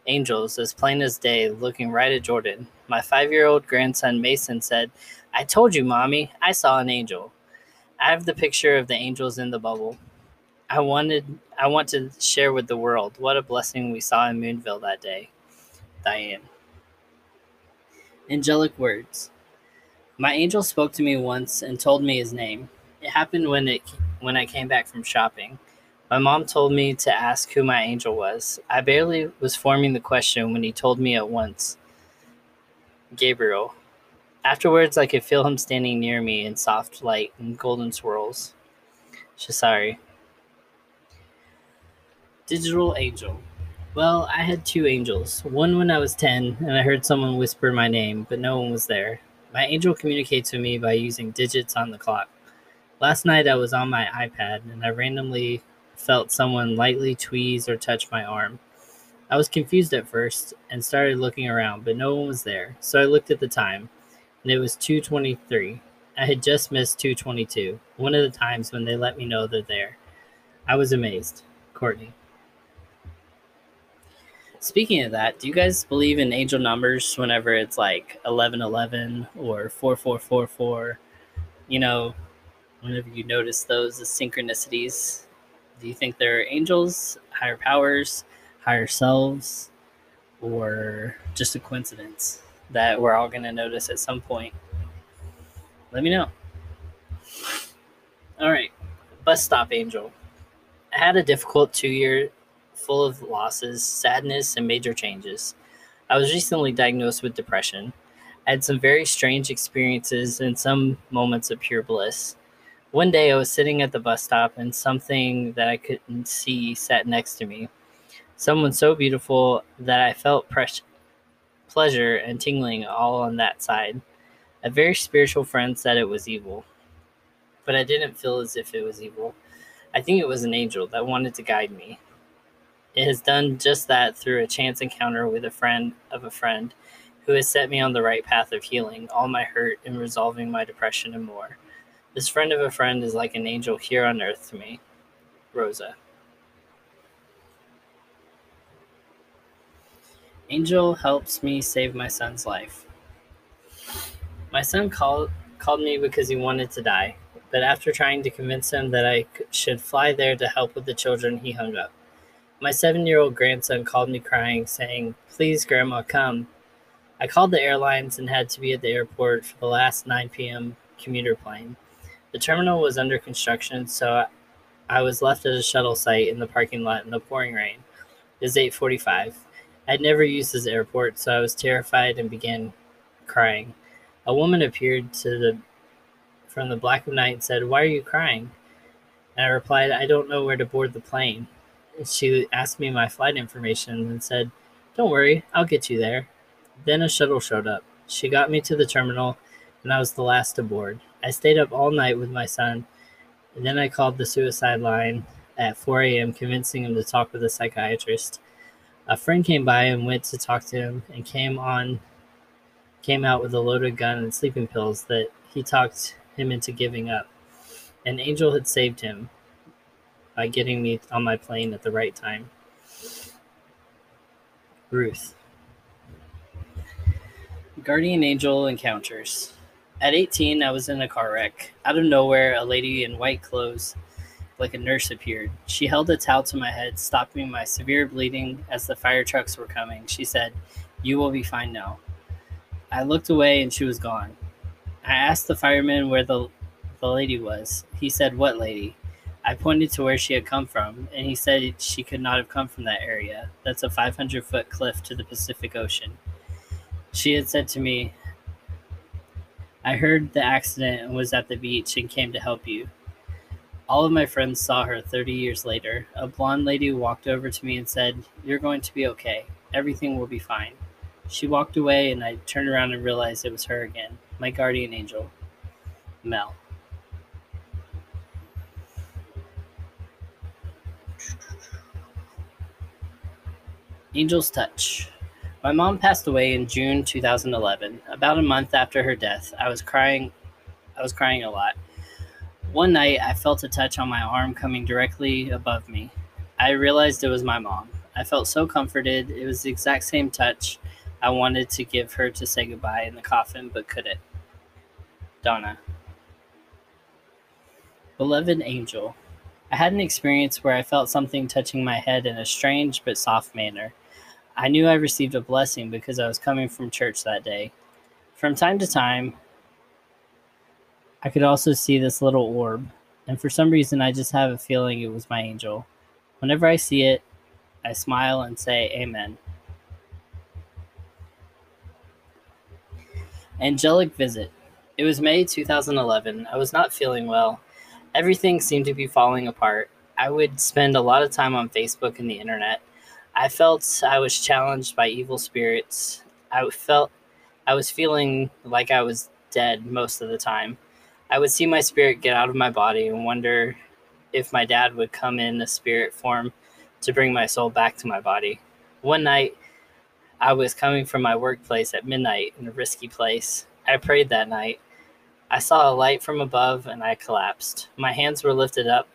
angels, as plain as day, looking right at Jordan. My 5-year-old grandson, Mason, said, "I told you, Mommy, I saw an angel." I have the picture of the angels in the bubble. I want to share with the world what a blessing we saw in Moonville that day. Diane. Angelic words. My angel spoke to me once and told me his name. It happened when I came back from shopping. My mom told me to ask who my angel was. I barely was forming the question when he told me at once. Gabriel. Afterwards, I could feel him standing near me in soft light and golden swirls. Shasari. Digital angel. Well, I had two angels. One when I was 10, and I heard someone whisper my name, but no one was there. My angel communicates with me by using digits on the clock. Last night, I was on my iPad, and I randomly felt someone lightly tweeze or touch my arm. I was confused at first and started looking around, but no one was there. So I looked at the time, and it was 2:23. I had just missed 2:22, one of the times when they let me know they're there. I was amazed. Courtney. Speaking of that, do you guys believe in angel numbers whenever it's like 1111 or 4444? You know, whenever you notice those as synchronicities. Do you think they're angels, higher powers, higher selves, or just a coincidence that we're all going to notice at some point? Let me know. All right. Bus stop angel. I had a difficult 2 years full of losses, sadness, and major changes. I was recently diagnosed with depression. I had some very strange experiences and some moments of pure bliss. One day I was sitting at the bus stop and something that I couldn't see sat next to me. Someone so beautiful that I felt pleasure and tingling all on that side. A very spiritual friend said it was evil, but I didn't feel as if it was evil. I think it was an angel that wanted to guide me. It has done just that through a chance encounter with a friend of a friend who has set me on the right path of healing all my hurt and resolving my depression and more. This friend of a friend is like an angel here on earth to me. Rosa. Angel helps me save my son's life. My son called me because he wanted to die, but after trying to convince him that I should fly there to help with the children, he hung up. My 7-year-old grandson called me crying, saying, "Please, Grandma, come." I called the airlines and had to be at the airport for the last 9 p.m. commuter plane. The terminal was under construction, so I was left at a shuttle site in the parking lot in the pouring rain. It was 8:45. I'd never used this airport, so I was terrified and began crying. A woman appeared from the black of night and said, "Why are you crying?" And I replied, "I don't know where to board the plane." And she asked me my flight information and said, "Don't worry, I'll get you there." Then a shuttle showed up. She got me to the terminal, and I was the last to board. I stayed up all night with my son, and then I called the suicide line at 4 a.m., convincing him to talk with a psychiatrist. A friend came by and went to talk to him, and came out with a loaded gun and sleeping pills that he talked him into giving up. An angel had saved him by getting me on my plane at the right time. Ruth. Guardian angel encounters. At 18, I was in a car wreck. Out of nowhere, a lady in white clothes like a nurse appeared. She held a towel to my head, stopping my severe bleeding as the fire trucks were coming. She said, "You will be fine now." I looked away and she was gone. I asked the fireman where the lady was. He said, "What lady?" I pointed to where she had come from, and he said she could not have come from that area. That's a 500-foot cliff to the Pacific Ocean. She had said to me, "I heard the accident and was at the beach and came to help you." All of my friends saw her 30 years later. A blonde lady walked over to me and said, "You're going to be okay. Everything will be fine." She walked away, and I turned around and realized it was her again, my guardian angel, Mel. Angel's touch. My mom passed away in June 2011. About a month after her death, I was crying a lot. One night, I felt a touch on my arm coming directly above me. I realized it was my mom. I felt so comforted. It was the exact same touch I wanted to give her to say goodbye in the coffin, but couldn't. Donna. Beloved angel. I had an experience where I felt something touching my head in a strange but soft manner. I knew I received a blessing because I was coming from church that day. From time to time, I could also see this little orb, and for some reason I just have a feeling it was my angel. Whenever I see it, I smile and say amen. Angelic visit. It was May 2011. I was not feeling well. Everything seemed to be falling apart. I would spend a lot of time on Facebook and the internet. I felt I was challenged by evil spirits. I felt I was feeling like I was dead most of the time. I would see my spirit get out of my body and wonder if my dad would come in a spirit form to bring my soul back to my body. One night, I was coming from my workplace at midnight in a risky place. I prayed that night. I saw a light from above, and I collapsed. My hands were lifted up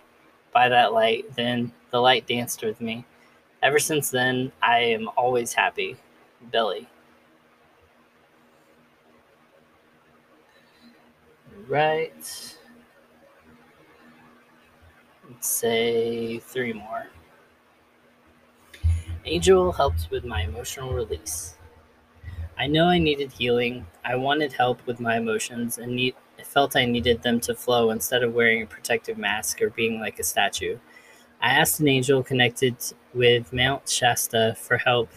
by that light. Then the light danced with me. Ever since then, I am always happy. Billy. Right. Let's say 3 more. Angel helped with my emotional release. I know I needed healing. I wanted help with my emotions and felt I needed them to flow instead of wearing a protective mask or being like a statue. I asked an angel connected with Mount Shasta for help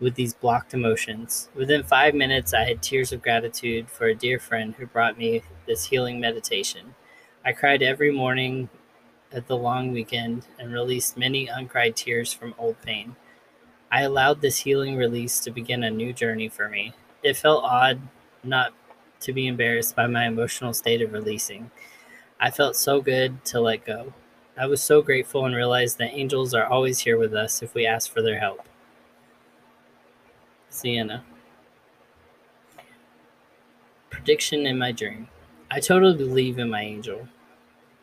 with these blocked emotions. Within 5 minutes, I had tears of gratitude for a dear friend who brought me this healing meditation. I cried every morning at the long weekend and released many uncried tears from old pain. I allowed this healing release to begin a new journey for me. It felt odd not to be embarrassed by my emotional state of releasing. I felt so good to let go. I was so grateful and realized that angels are always here with us if we ask for their help. Sienna. Prediction in my dream. I totally believe in my angel.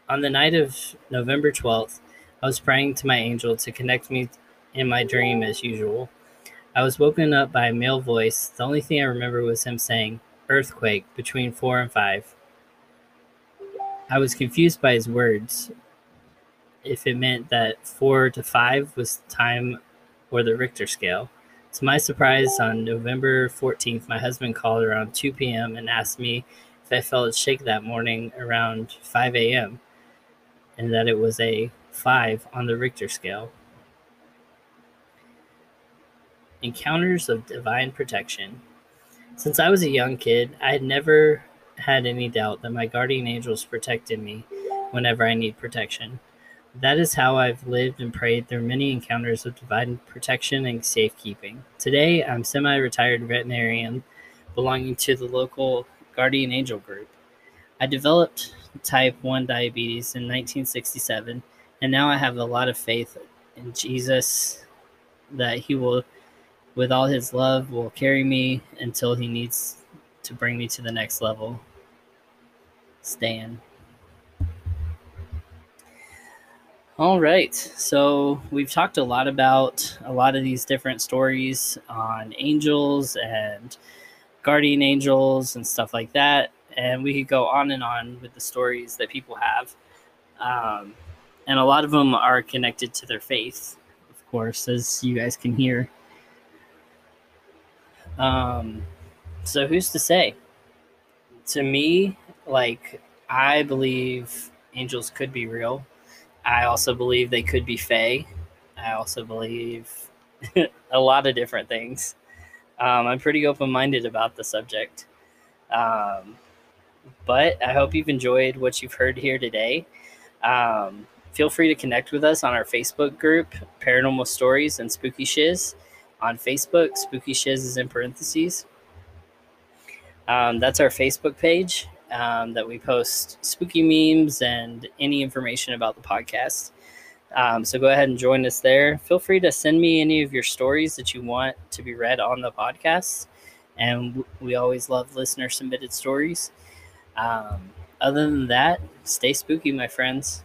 On the night of November 12th, I was praying to my angel to connect me in my dream as usual. I was woken up by a male voice. The only thing I remember was him saying, "Earthquake between 4 and 5. I was confused by his words. If it meant that 4 to 5 was time or the Richter scale. To my surprise, on November 14th, my husband called around 2 p.m. and asked me if I felt a shake that morning around 5 a.m. and that it was a 5 on the Richter scale. Encounters of divine protection. Since I was a young kid, I had never had any doubt that my guardian angels protected me whenever I need protection. That is how I've lived and prayed through many encounters of divine protection and safekeeping. Today, I'm semi-retired veterinarian belonging to the local guardian angel group. I developed type 1 diabetes in 1967, and now I have a lot of faith in Jesus that he will, with all his love, will carry me until he needs to bring me to the next level. Stan. All right, so we've talked a lot about a lot of these different stories on angels and guardian angels and stuff like that, and we could go on and on with the stories that people have. And a lot of them are connected to their faith, of course, as you guys can hear. So who's to say? To me, like, I believe angels could be real. I also believe they could be fae. I also believe a lot of different things. I'm pretty open-minded about the subject. But I hope you've enjoyed what you've heard here today. Feel free to connect with us on our Facebook group, Paranormal Stories and Spooky Shiz. On Facebook, Spooky Shiz is in parentheses. That's our Facebook page that we post spooky memes and any information about the podcast. So go ahead and join us there. Feel free to send me any of your stories that you want to be read on the podcast. And we always love listener-submitted stories. Other than that, stay spooky, my friends.